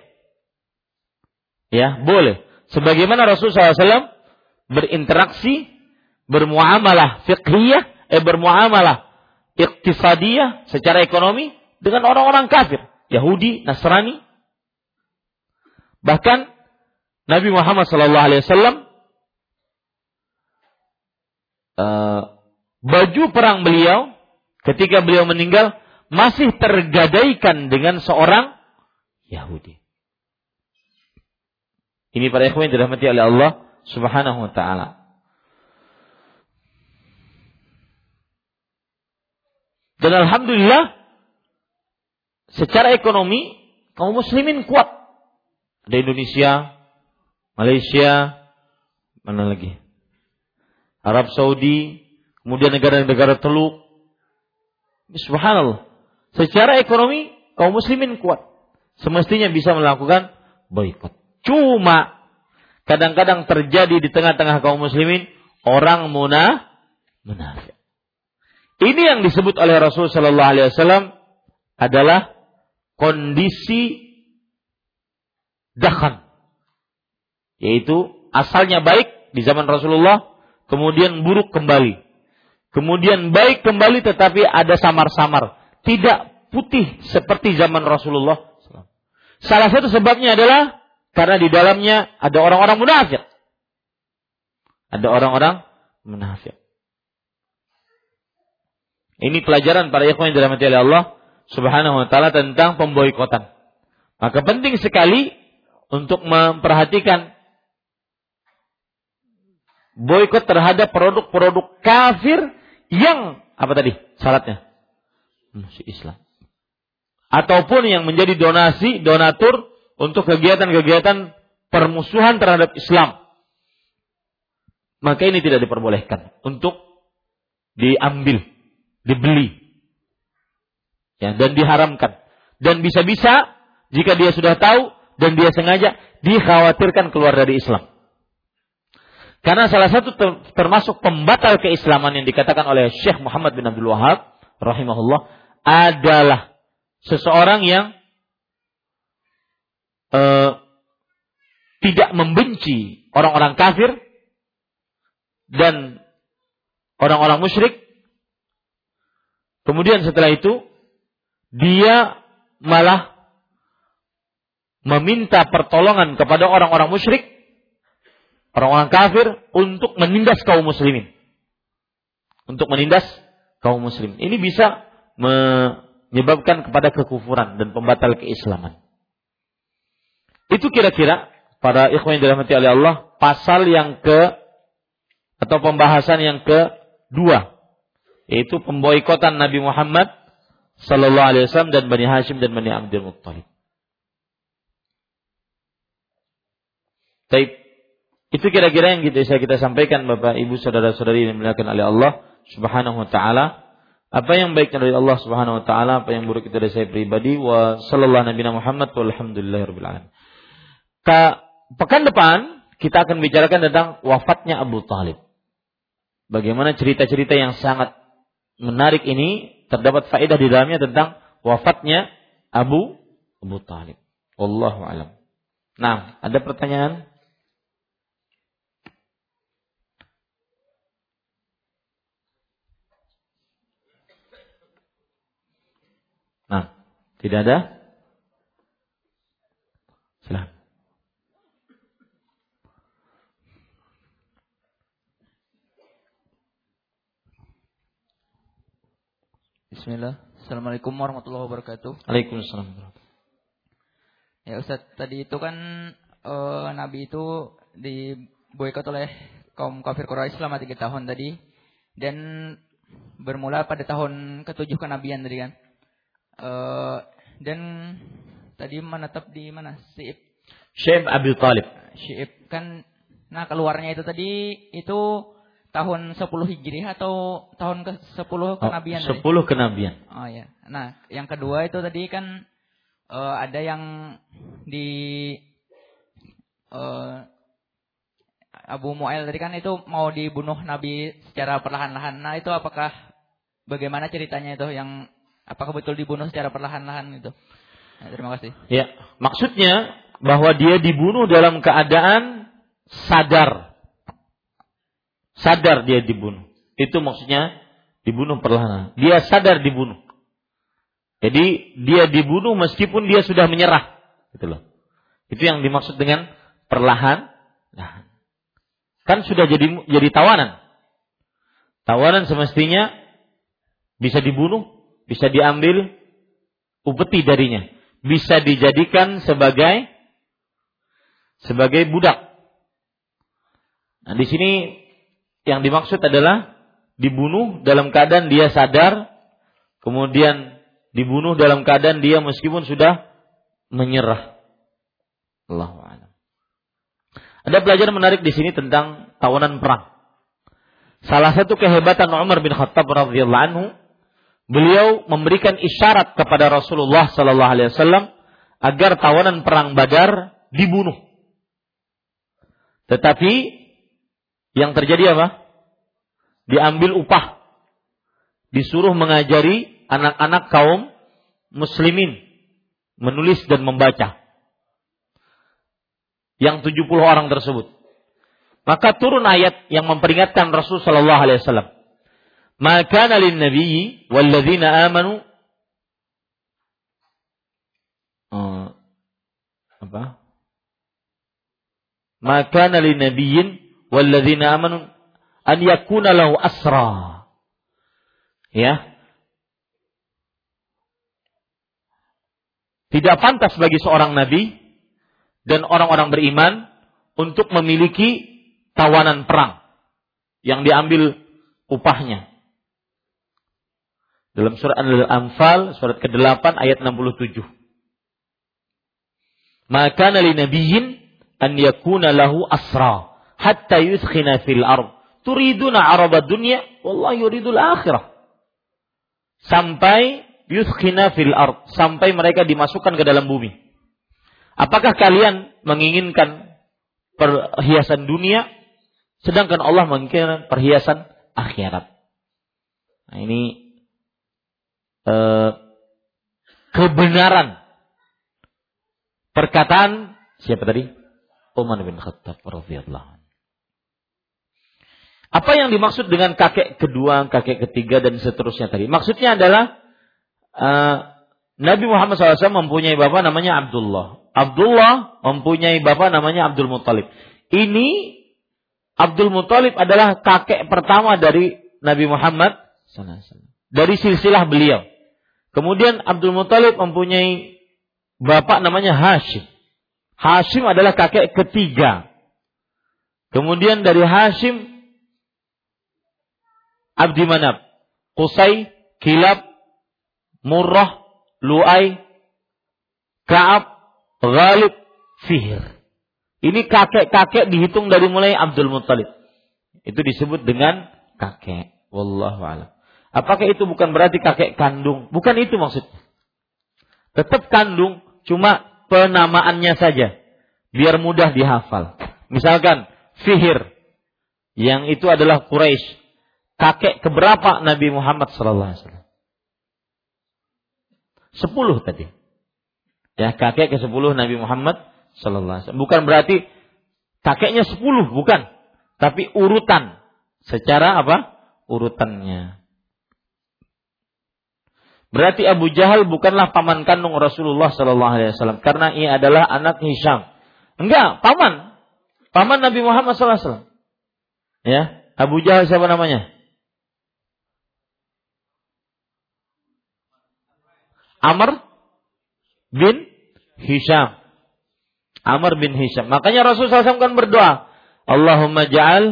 Ya, boleh. Sebagaimana Rasulullah sallallahu alaihi wasallam berinteraksi, bermuamalah fiqhiyah, Eh, bermuamalah iktisadiyah secara ekonomi dengan orang-orang kafir, Yahudi, Nasrani. Bahkan Nabi Muhammad sallallahu alaihi wasallam baju perang beliau ketika beliau meninggal masih tergadaikan dengan seorang Yahudi. Ini para ikhwan yang dirahmati oleh Allah Subhanahu wa taala. Dan alhamdulillah secara ekonomi kaum muslimin kuat. Ada Indonesia, Malaysia, mana lagi? Arab Saudi, kemudian negara-negara Teluk. Subhanallah. Secara ekonomi kaum muslimin kuat. Semestinya bisa melakukan boikot. Cuma kadang-kadang terjadi di tengah-tengah kaum muslimin orang munafik. Ini yang disebut oleh Rasul sallallahu alaihi wasallam adalah kondisi dakhan. Yaitu asalnya baik di zaman Rasulullah, kemudian buruk kembali. Kemudian baik kembali tetapi ada samar-samar, tidak putih seperti zaman Rasulullah. Salah satu sebabnya adalah karena di dalamnya ada orang-orang munafik. Ada orang-orang munafik. Ini pelajaran para ikhwan yang dirahmati oleh Allah Subhanahu wa taala tentang pemboikotan. Maka penting sekali untuk memperhatikan boikot terhadap produk-produk kafir yang apa tadi? Syaratnya masih Islam. Ataupun yang menjadi donasi, donatur untuk kegiatan-kegiatan permusuhan terhadap Islam. Maka ini tidak diperbolehkan untuk diambil, dibeli, ya, dan diharamkan. Dan bisa-bisa jika dia sudah tahu dan dia sengaja, dikhawatirkan keluar dari Islam. Karena salah satu ter- termasuk pembatal keislaman yang dikatakan oleh Syekh Muhammad bin Abdul Wahab rahimahullah adalah seseorang yang uh, tidak membenci orang-orang kafir dan orang-orang musyrik. Kemudian setelah itu, dia malah meminta pertolongan kepada orang-orang musyrik, orang-orang kafir, untuk menindas kaum muslimin. Untuk menindas kaum muslimin. Ini bisa menyebabkan kepada kekufuran dan pembatal keislaman. Itu kira-kira, para ikhwan yang dirahmati oleh Allah, pasal yang ke, atau pembahasan yang kedua, yaitu pemboikotan Nabi Muhammad sallallahu alaihi wasallam dan Bani Hasyim dan Bani Abdul Muttalib. Baik. Itu kira-kira yang kita, kita sampaikan Bapak Ibu saudara-saudari yang dimuliakan oleh Allah Subhanahu wa taala. Apa yang baik dari Allah Subhanahu wa taala, apa yang buruk itu dari saya pribadi. Wa sallallahu nabi Muhammad walhamdulillahirabbil alamin. Pekan depan kita akan bicarakan tentang wafatnya Abu Thalib. Bagaimana cerita-cerita yang sangat menarik ini terdapat faedah di dalamnya tentang wafatnya Abu Abu Thalib. Wallahu a'lam. Nah, ada pertanyaan? Nah, tidak ada? Silakan. Bismillah. Assalamualaikum warahmatullahi wabarakatuh. Waalaikumsalam. Ya Ustaz, tadi itu kan e, Nabi itu diboikot oleh kaum kafir Quraisy selama tiga tahun tadi. Dan bermula pada tahun ketujuh kenabian tadi kan. E, dan tadi menetap di mana? Syi'ib. Syi'ib Abu Thalib. Syi'ib kan. Nah keluarnya itu tadi itu tahun sepuluh Hijriah atau tahun ke-sepuluh kenabian? Oh, sepuluh tadi? Kenabian. Oh ya. Nah, yang kedua itu tadi kan uh, ada yang di uh, Abu Mu'ayyid tadi kan itu mau dibunuh Nabi secara perlahan-lahan. Nah, itu apakah bagaimana ceritanya itu yang apakah betul dibunuh secara perlahan-lahan itu? Nah, terima kasih. Ya, maksudnya bahwa dia dibunuh dalam keadaan sadar. Sadar dia dibunuh. Itu maksudnya dibunuh perlahan. Dia sadar dibunuh. Jadi dia dibunuh meskipun dia sudah menyerah. Gitu loh. Itu yang dimaksud dengan perlahan. Nah. Kan sudah jadi jadi tawanan. Tawanan semestinya bisa dibunuh, bisa diambil upeti darinya, bisa dijadikan sebagai sebagai budak. Nah, di sini yang dimaksud adalah dibunuh dalam keadaan dia sadar, kemudian dibunuh dalam keadaan dia meskipun sudah menyerah. Allahu a'lam. Ada pelajaran menarik di sini tentang tawanan perang. Salah satu kehebatan Umar bin Khattab radhiyallahu anhu, beliau memberikan isyarat kepada Rasulullah sallallahu alaihi wasallam agar tawanan perang Badar dibunuh. Tetapi yang terjadi apa? Diambil upah. Disuruh mengajari anak-anak kaum muslimin menulis dan membaca. Yang tujuh puluh orang tersebut. Maka turun ayat yang memperingatkan Rasul sallallahu alaihi wasallam. Ma kana lin nabiyyi wal ladzina amanu eh apa? Ma kana lin nabiyyin walladzina amanu an yakuna lahu asra. Ya. Tidak pantas bagi seorang nabi dan orang-orang beriman untuk memiliki tawanan perang yang diambil upahnya. Dalam surah Al-Anfal surat kedelapan ayat enam puluh tujuh. Ma kana linabiyyin an yakuna lahu asra hatta yuskhina fil ard turiduna araba dunya wallahu yuridul akhirah, sampai yuskhina fil ard, sampai mereka dimasukkan ke dalam bumi. Apakah kalian menginginkan perhiasan dunia sedangkan Allah menginginkan perhiasan akhirat? Nah, ini eh, kebenaran perkataan siapa tadi? Umar bin Khattab radhiyallahu. Apa yang dimaksud dengan kakek kedua, kakek ketiga, dan seterusnya tadi? Maksudnya adalah uh, Nabi Muhammad shallallahu alaihi wasallam mempunyai bapak namanya Abdullah. Abdullah mempunyai bapak namanya Abdul Muttalib. Ini Abdul Muttalib adalah kakek pertama dari Nabi Muhammad shallallahu alaihi wasallam. Dari silsilah beliau. Kemudian Abdul Muttalib mempunyai bapak namanya Hasyim. Hasyim adalah kakek ketiga. Kemudian dari Hasyim Abdi Manaf, Qusai, Kilab, Murrah, Luay, Kaab, Ghalib, Fihir. Ini kakek-kakek dihitung dari mulai Abdul Muttalib. Itu disebut dengan kakek. Wallahu a'lam. Apakah itu bukan berarti kakek kandung? Bukan itu maksudnya. Tetap kandung, cuma penamaannya saja. Biar mudah dihafal. Misalkan Fihir, yang itu adalah Quraisy. kakek keberapa Nabi Muhammad sallallahu alaihi wasallam? Sepuluh tadi. Ya, kakek ke sepuluh Nabi Muhammad sallallahu alaihi wasallam. Bukan berarti kakeknya sepuluh, bukan. Tapi urutan. Secara apa? Urutannya. Berarti Abu Jahal bukanlah paman kandung Rasulullah sallallahu alaihi wasallam karena ia adalah anak Hisham. Enggak, paman. Paman Nabi Muhammad sallallahu alaihi wasallam. Ya, Abu Jahal siapa namanya? Amr bin Hisham. Amr bin Hisham. Makanya Rasulullah sallallahu alaihi wasallam kan berdoa, Allahumma ja'al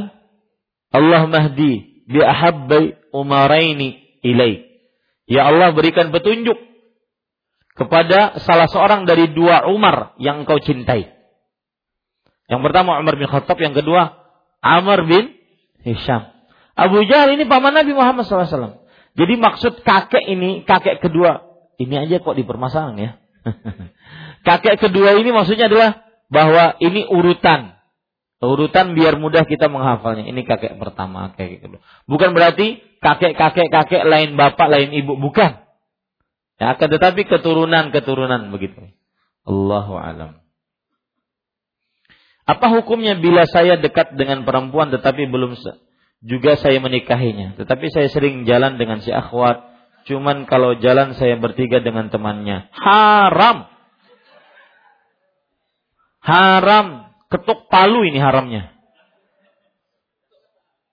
Allahumma hdi bi ahabbi umaraini ilaik. Ya Allah, berikan petunjuk kepada salah seorang dari dua Umar yang engkau cintai. Yang pertama Umar bin Khattab, yang kedua Amr bin Hisham. Abu Jahal ini paman Nabi Muhammad sallallahu alaihi wasallam. Jadi maksud kakek ini, kakek kedua, ini aja kok dipermasalahkan ya. Kakek kedua ini maksudnya adalah bahwa ini urutan. Urutan biar mudah kita menghafalnya. Ini kakek pertama, kakek kedua. Bukan berarti kakek-kakek-kakek lain bapak, lain ibu. Bukan. Ya, tetapi keturunan-keturunan begitu. Allahu a'lam. Apa hukumnya bila saya dekat dengan perempuan tetapi belum juga saya menikahinya? Tetapi saya sering jalan dengan si akhwat. Cuman kalau jalan saya bertiga dengan temannya. Haram. Haram. Ketuk palu ini haramnya.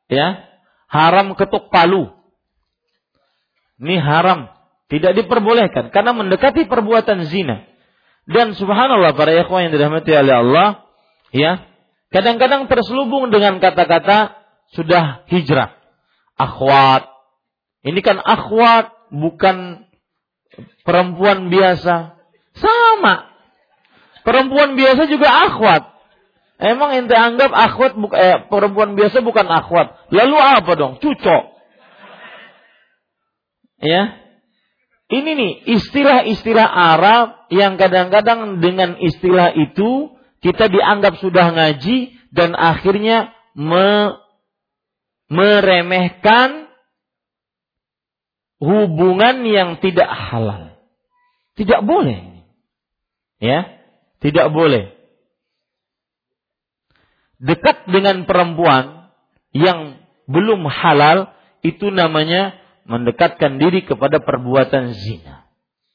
Ya. Haram ketuk palu. Ini haram. Tidak diperbolehkan. Karena mendekati perbuatan zina. Dan subhanallah para ikhwan yang dirahmati oleh Allah. Ya. Kadang-kadang terselubung dengan kata-kata. Sudah hijrah. Akhwat. Ini kan akhwat. Bukan perempuan biasa. Sama. Perempuan biasa juga akhwat. Emang ente anggap akhwat buka, eh, perempuan biasa bukan akhwat. Lalu apa dong? Cucok. Ya. Ini nih istilah-istilah Arab yang kadang-kadang dengan istilah itu kita dianggap sudah ngaji dan akhirnya me- meremehkan hubungan yang tidak halal. Tidak boleh. Ya, tidak boleh. Dekat dengan perempuan yang belum halal itu namanya mendekatkan diri kepada perbuatan zina.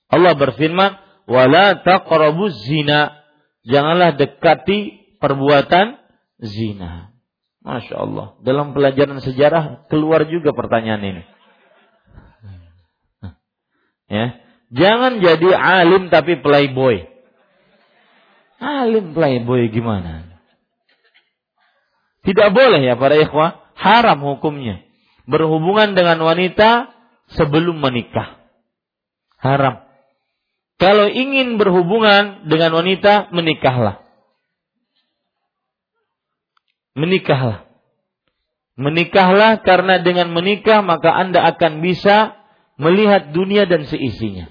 Allah berfirman, "Wala taqrabuz zina." Janganlah dekati perbuatan zina. Masya Allah. Dalam pelajaran sejarah keluar juga pertanyaan ini. Ya, jangan jadi alim tapi playboy. Alim playboy gimana? Tidak boleh ya para ikhwah. Haram hukumnya. Berhubungan dengan wanita sebelum menikah. Haram. Kalau ingin berhubungan dengan wanita, menikahlah. Menikahlah. Menikahlah karena dengan menikah maka Anda akan bisa melihat dunia dan seisinya.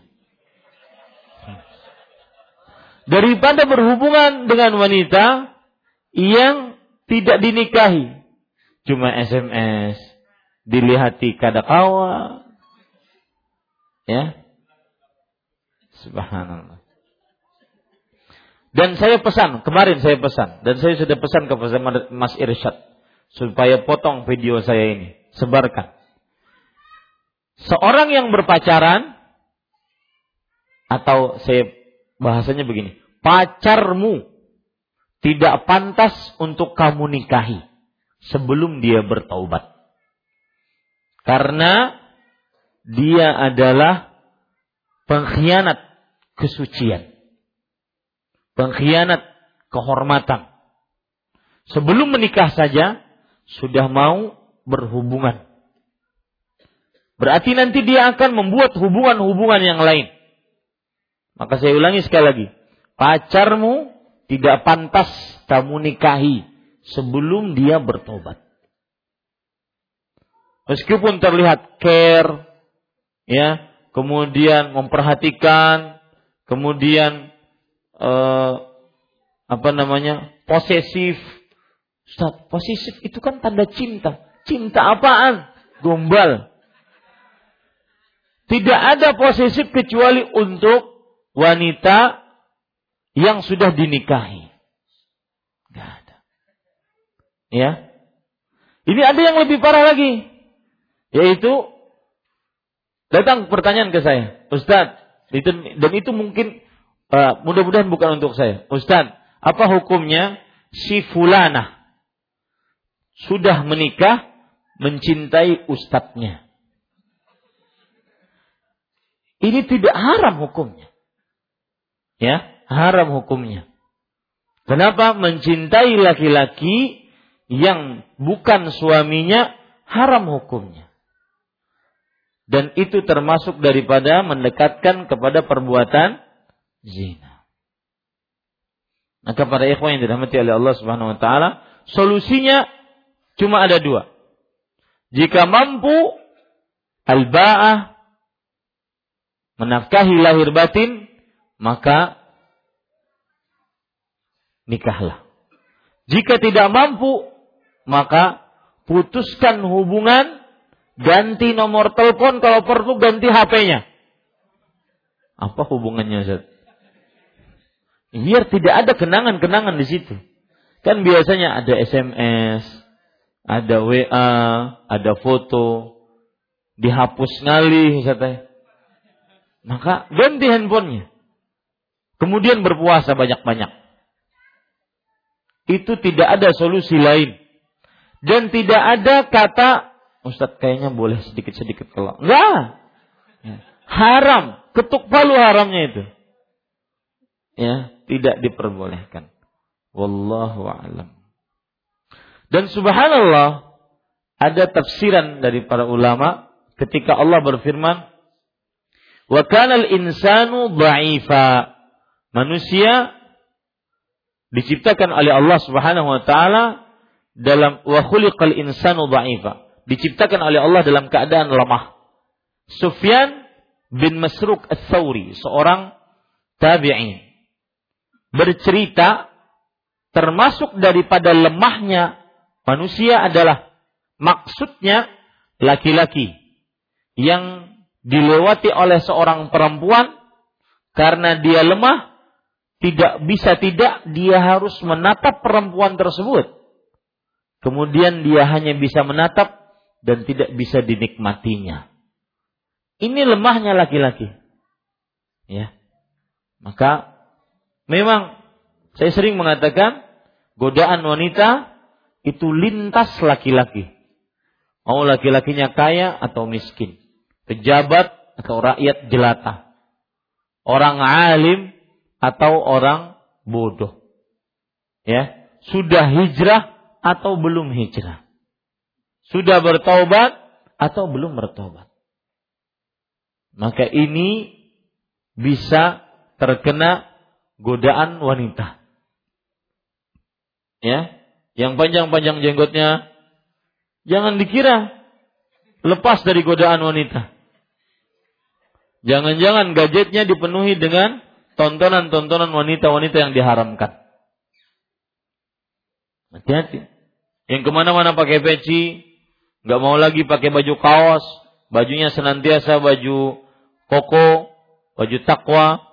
Daripada berhubungan dengan wanita yang tidak dinikahi. Cuma S M S. Dilihati kadakawa. Ya. Subhanallah. Dan saya pesan. Kemarin saya pesan. Dan saya sudah pesan kepada Mas Irsyad. Supaya potong video saya ini. Sebarkan. Seorang yang berpacaran. Atau saya bahasanya begini. Pacarmu tidak pantas untuk kamu nikahi sebelum dia bertaubat. Karena dia adalah pengkhianat kesucian. Pengkhianat kehormatan. Sebelum menikah saja sudah mau berhubungan. Berarti nanti dia akan membuat hubungan-hubungan yang lain. Maka saya ulangi sekali lagi. Pacarmu tidak pantas kamu nikahi sebelum dia bertobat. Meskipun terlihat care, ya, kemudian memperhatikan, kemudian eh, apa namanya posesif. Ustaz, posesif itu kan tanda cinta. Cinta apaan? gombal. Tidak ada posesif kecuali untuk wanita yang sudah dinikahi. Tidak ada. Ya. Ini ada yang lebih parah lagi. Yaitu, datang pertanyaan ke saya. Ustaz, dan itu mungkin, uh, mudah-mudahan bukan untuk saya. Ustaz, apa hukumnya si fulanah sudah menikah mencintai ustadznya? Ini tidak haram hukumnya. Ya, haram hukumnya. Kenapa? Mencintai laki-laki yang bukan suaminya haram hukumnya. Dan itu termasuk daripada mendekatkan kepada perbuatan zina. Maka para ikhwan yang dirahmati oleh Allah Subhanahu wa taala, solusinya cuma ada dua. Jika mampu al-ba'ah, menafkahi lahir batin, maka nikahlah. Jika tidak mampu, maka putuskan hubungan, ganti nomor telepon, kalau perlu ganti H P-nya. Apa hubungannya, Ustaz? Biar tidak ada kenangan-kenangan di situ. Kan biasanya ada S M S, ada W A, ada foto, dihapus ngalih, katanya. Maka ganti handphonenya. Kemudian berpuasa banyak-banyak. Itu tidak ada solusi lain. Dan tidak ada kata, Ustaz kayaknya boleh sedikit-sedikit kalau. Enggak. Haram. Ketuk palu haramnya itu. Ya, tidak diperbolehkan. Wallahu a'lam. Dan subhanallah, ada tafsiran dari para ulama ketika Allah berfirman, wa kana al-insanu dha'ifa. Manusia diciptakan oleh Allah Subhanahu wa taala dalam wa khuliqal insanu dha'ifa. Diciptakan oleh Allah dalam keadaan lemah. Sufyan bin Masruq Ats-Tsauri, seorang tabi'in, bercerita termasuk daripada lemahnya manusia adalah maksudnya laki-laki yang dilewati oleh seorang perempuan, karena dia lemah, tidak bisa tidak dia harus menatap perempuan tersebut. Kemudian dia hanya bisa menatap dan tidak bisa dinikmatinya. Ini lemahnya laki-laki. Ya. Maka memang saya sering mengatakan godaan wanita itu lintas laki-laki. Mau laki-lakinya kaya atau miskin, pejabat atau rakyat jelata, orang alim atau orang bodoh, ya, sudah hijrah atau belum hijrah, sudah bertaubat atau belum bertaubat. Maka ini bisa terkena godaan wanita, ya, yang panjang-panjang jenggotnya. Jangan dikira lepas dari godaan wanita. Jangan-jangan gadgetnya dipenuhi dengan tontonan-tontonan wanita-wanita yang diharamkan. Hati-hati. Yang kemana-mana pakai peci, nggak mau lagi pakai baju kaos, bajunya senantiasa baju koko, baju takwa,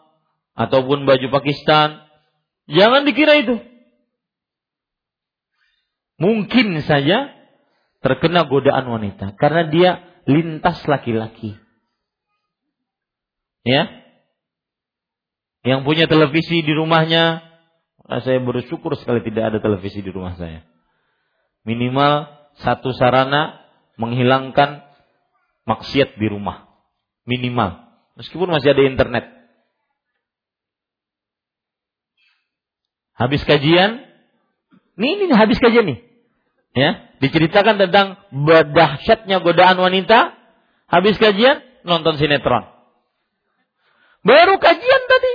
ataupun baju Pakistan. Jangan dikira itu. Mungkin saja terkena godaan wanita karena dia lintas laki-laki. Ya. Yang punya televisi di rumahnya, saya bersyukur sekali tidak ada televisi di rumah saya. Minimal satu sarana menghilangkan maksiat di rumah. Minimal. Meskipun masih ada internet. Habis kajian, nih ini habis kajian nih. Ya, diceritakan tentang dahsyatnya godaan wanita. Habis kajian nonton sinetron. Baru kajian tadi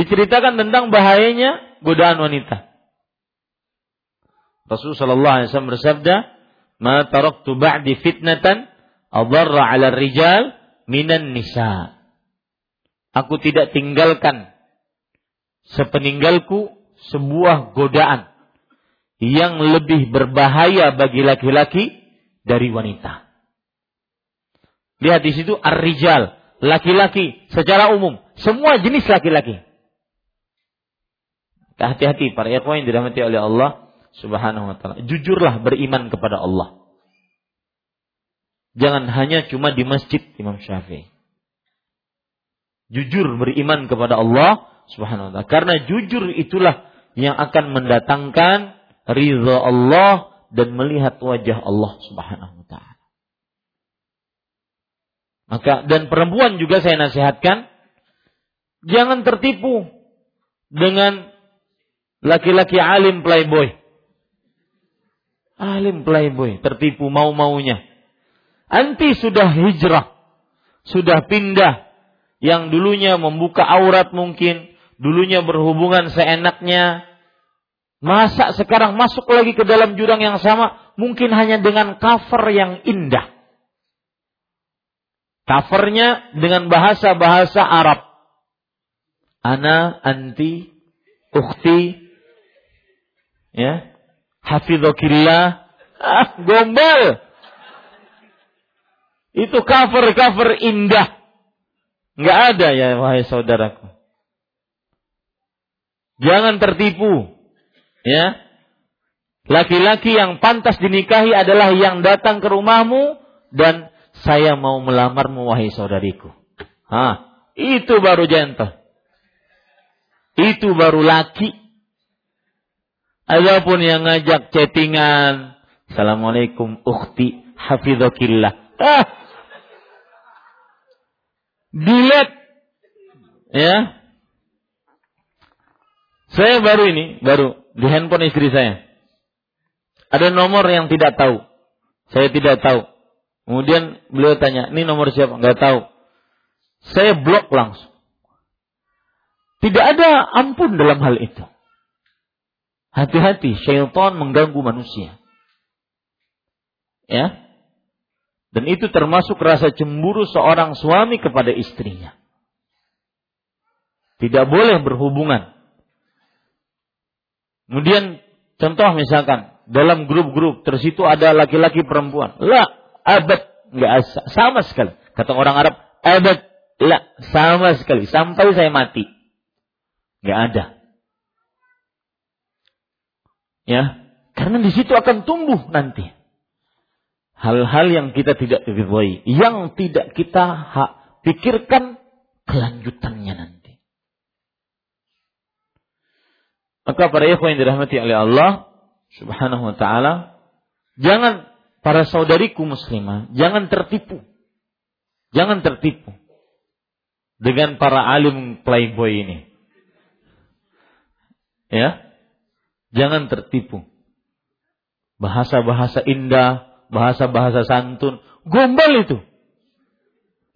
diceritakan tentang bahayanya godaan wanita. Rasulullah shallallahu alaihi wasallam bersabda, "Ma taraktu ba'di fitnatan adarra 'ala rijal minan nisa." Aku tidak tinggalkan sepeninggalku sebuah godaan yang lebih berbahaya bagi laki-laki dari wanita. Lihat di situ ar-rijal, laki-laki secara umum, semua jenis laki-laki. Hati-hati para ikhwan yang dirahmati oleh Allah Subhanahu wa taala. Jujurlah beriman kepada Allah. Jangan hanya cuma di masjid Imam Syafi'i. Jujur beriman kepada Allah Subhanahu wa taala. Karena jujur itulah yang akan mendatangkan ridha Allah dan melihat wajah Allah Subhanahu wa taala. Maka dan perempuan juga saya nasihatkan, jangan tertipu dengan laki-laki alim playboy. Alim playboy, tertipu mau-maunya. Anti sudah hijrah, sudah pindah, yang dulunya membuka aurat mungkin, dulunya berhubungan seenaknya, masa sekarang masuk lagi ke dalam jurang yang sama, mungkin hanya dengan cover yang indah. Covernya dengan bahasa-bahasa Arab. Ana, anti, ukhti, ya, hafidhokillah, ah, gombal. Itu cover-cover indah. Nggak ada ya, wahai saudaraku. Jangan tertipu. Ya. Laki-laki yang pantas dinikahi adalah yang datang ke rumahmu dan saya mau melamarmu wahai saudariku. Hah, itu baru jantan. Itu baru laki. Adapun yang ngajak chattingan, assalamualaikum ukhti hafidhokillah. Ah. Delete. Ya. Saya baru ini, baru di handphone istri saya. Ada nomor yang tidak tahu. Saya tidak tahu. Kemudian beliau tanya, "Ini nomor siapa?" Enggak tahu. Saya blok langsung. Tidak ada ampun dalam hal itu. Hati-hati, syaitan mengganggu manusia. Ya. Dan itu termasuk rasa cemburu seorang suami kepada istrinya. Tidak boleh berhubungan. Kemudian contoh misalkan dalam grup-grup tersitu ada laki-laki perempuan. La, abad, enggak asa, sama sekali. Kata orang Arab, abad, la, sama sekali. Sampai saya mati, enggak ada. Ya, karena di situ akan tumbuh nanti hal-hal yang kita tidak ridhoi, yang tidak kita hak, pikirkan kelanjutannya nanti. Maka para ikhwan yang dirahmati oleh Allah Subhanahu wa taala, jangan para saudariku muslimah, jangan tertipu. Jangan tertipu dengan para alim playboy ini. Ya. Jangan tertipu. Bahasa-bahasa indah, bahasa-bahasa santun, gombal itu.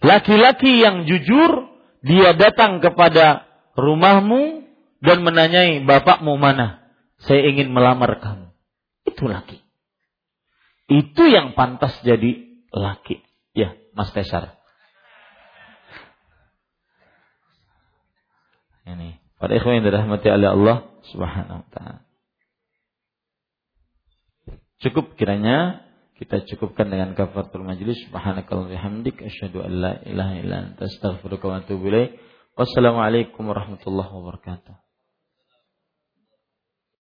Laki-laki yang jujur, dia datang kepada rumahmu dan menanyai, bapakmu mana? Saya ingin melamar kamu. Itu laki. Itu yang pantas jadi laki. Ya, Mas Tesar. Ini, para ikhwan yang dirahmati oleh Allah Subhanahu wa taala. Cukup kiranya kita cukupkan dengan kafaratul majlis. Subhanakallahumma bihamdik asyhadu an la ilaha illa anta astaghfiruka wa atubu ilaik. Wassalamualaikum warahmatullahi wabarakatuh.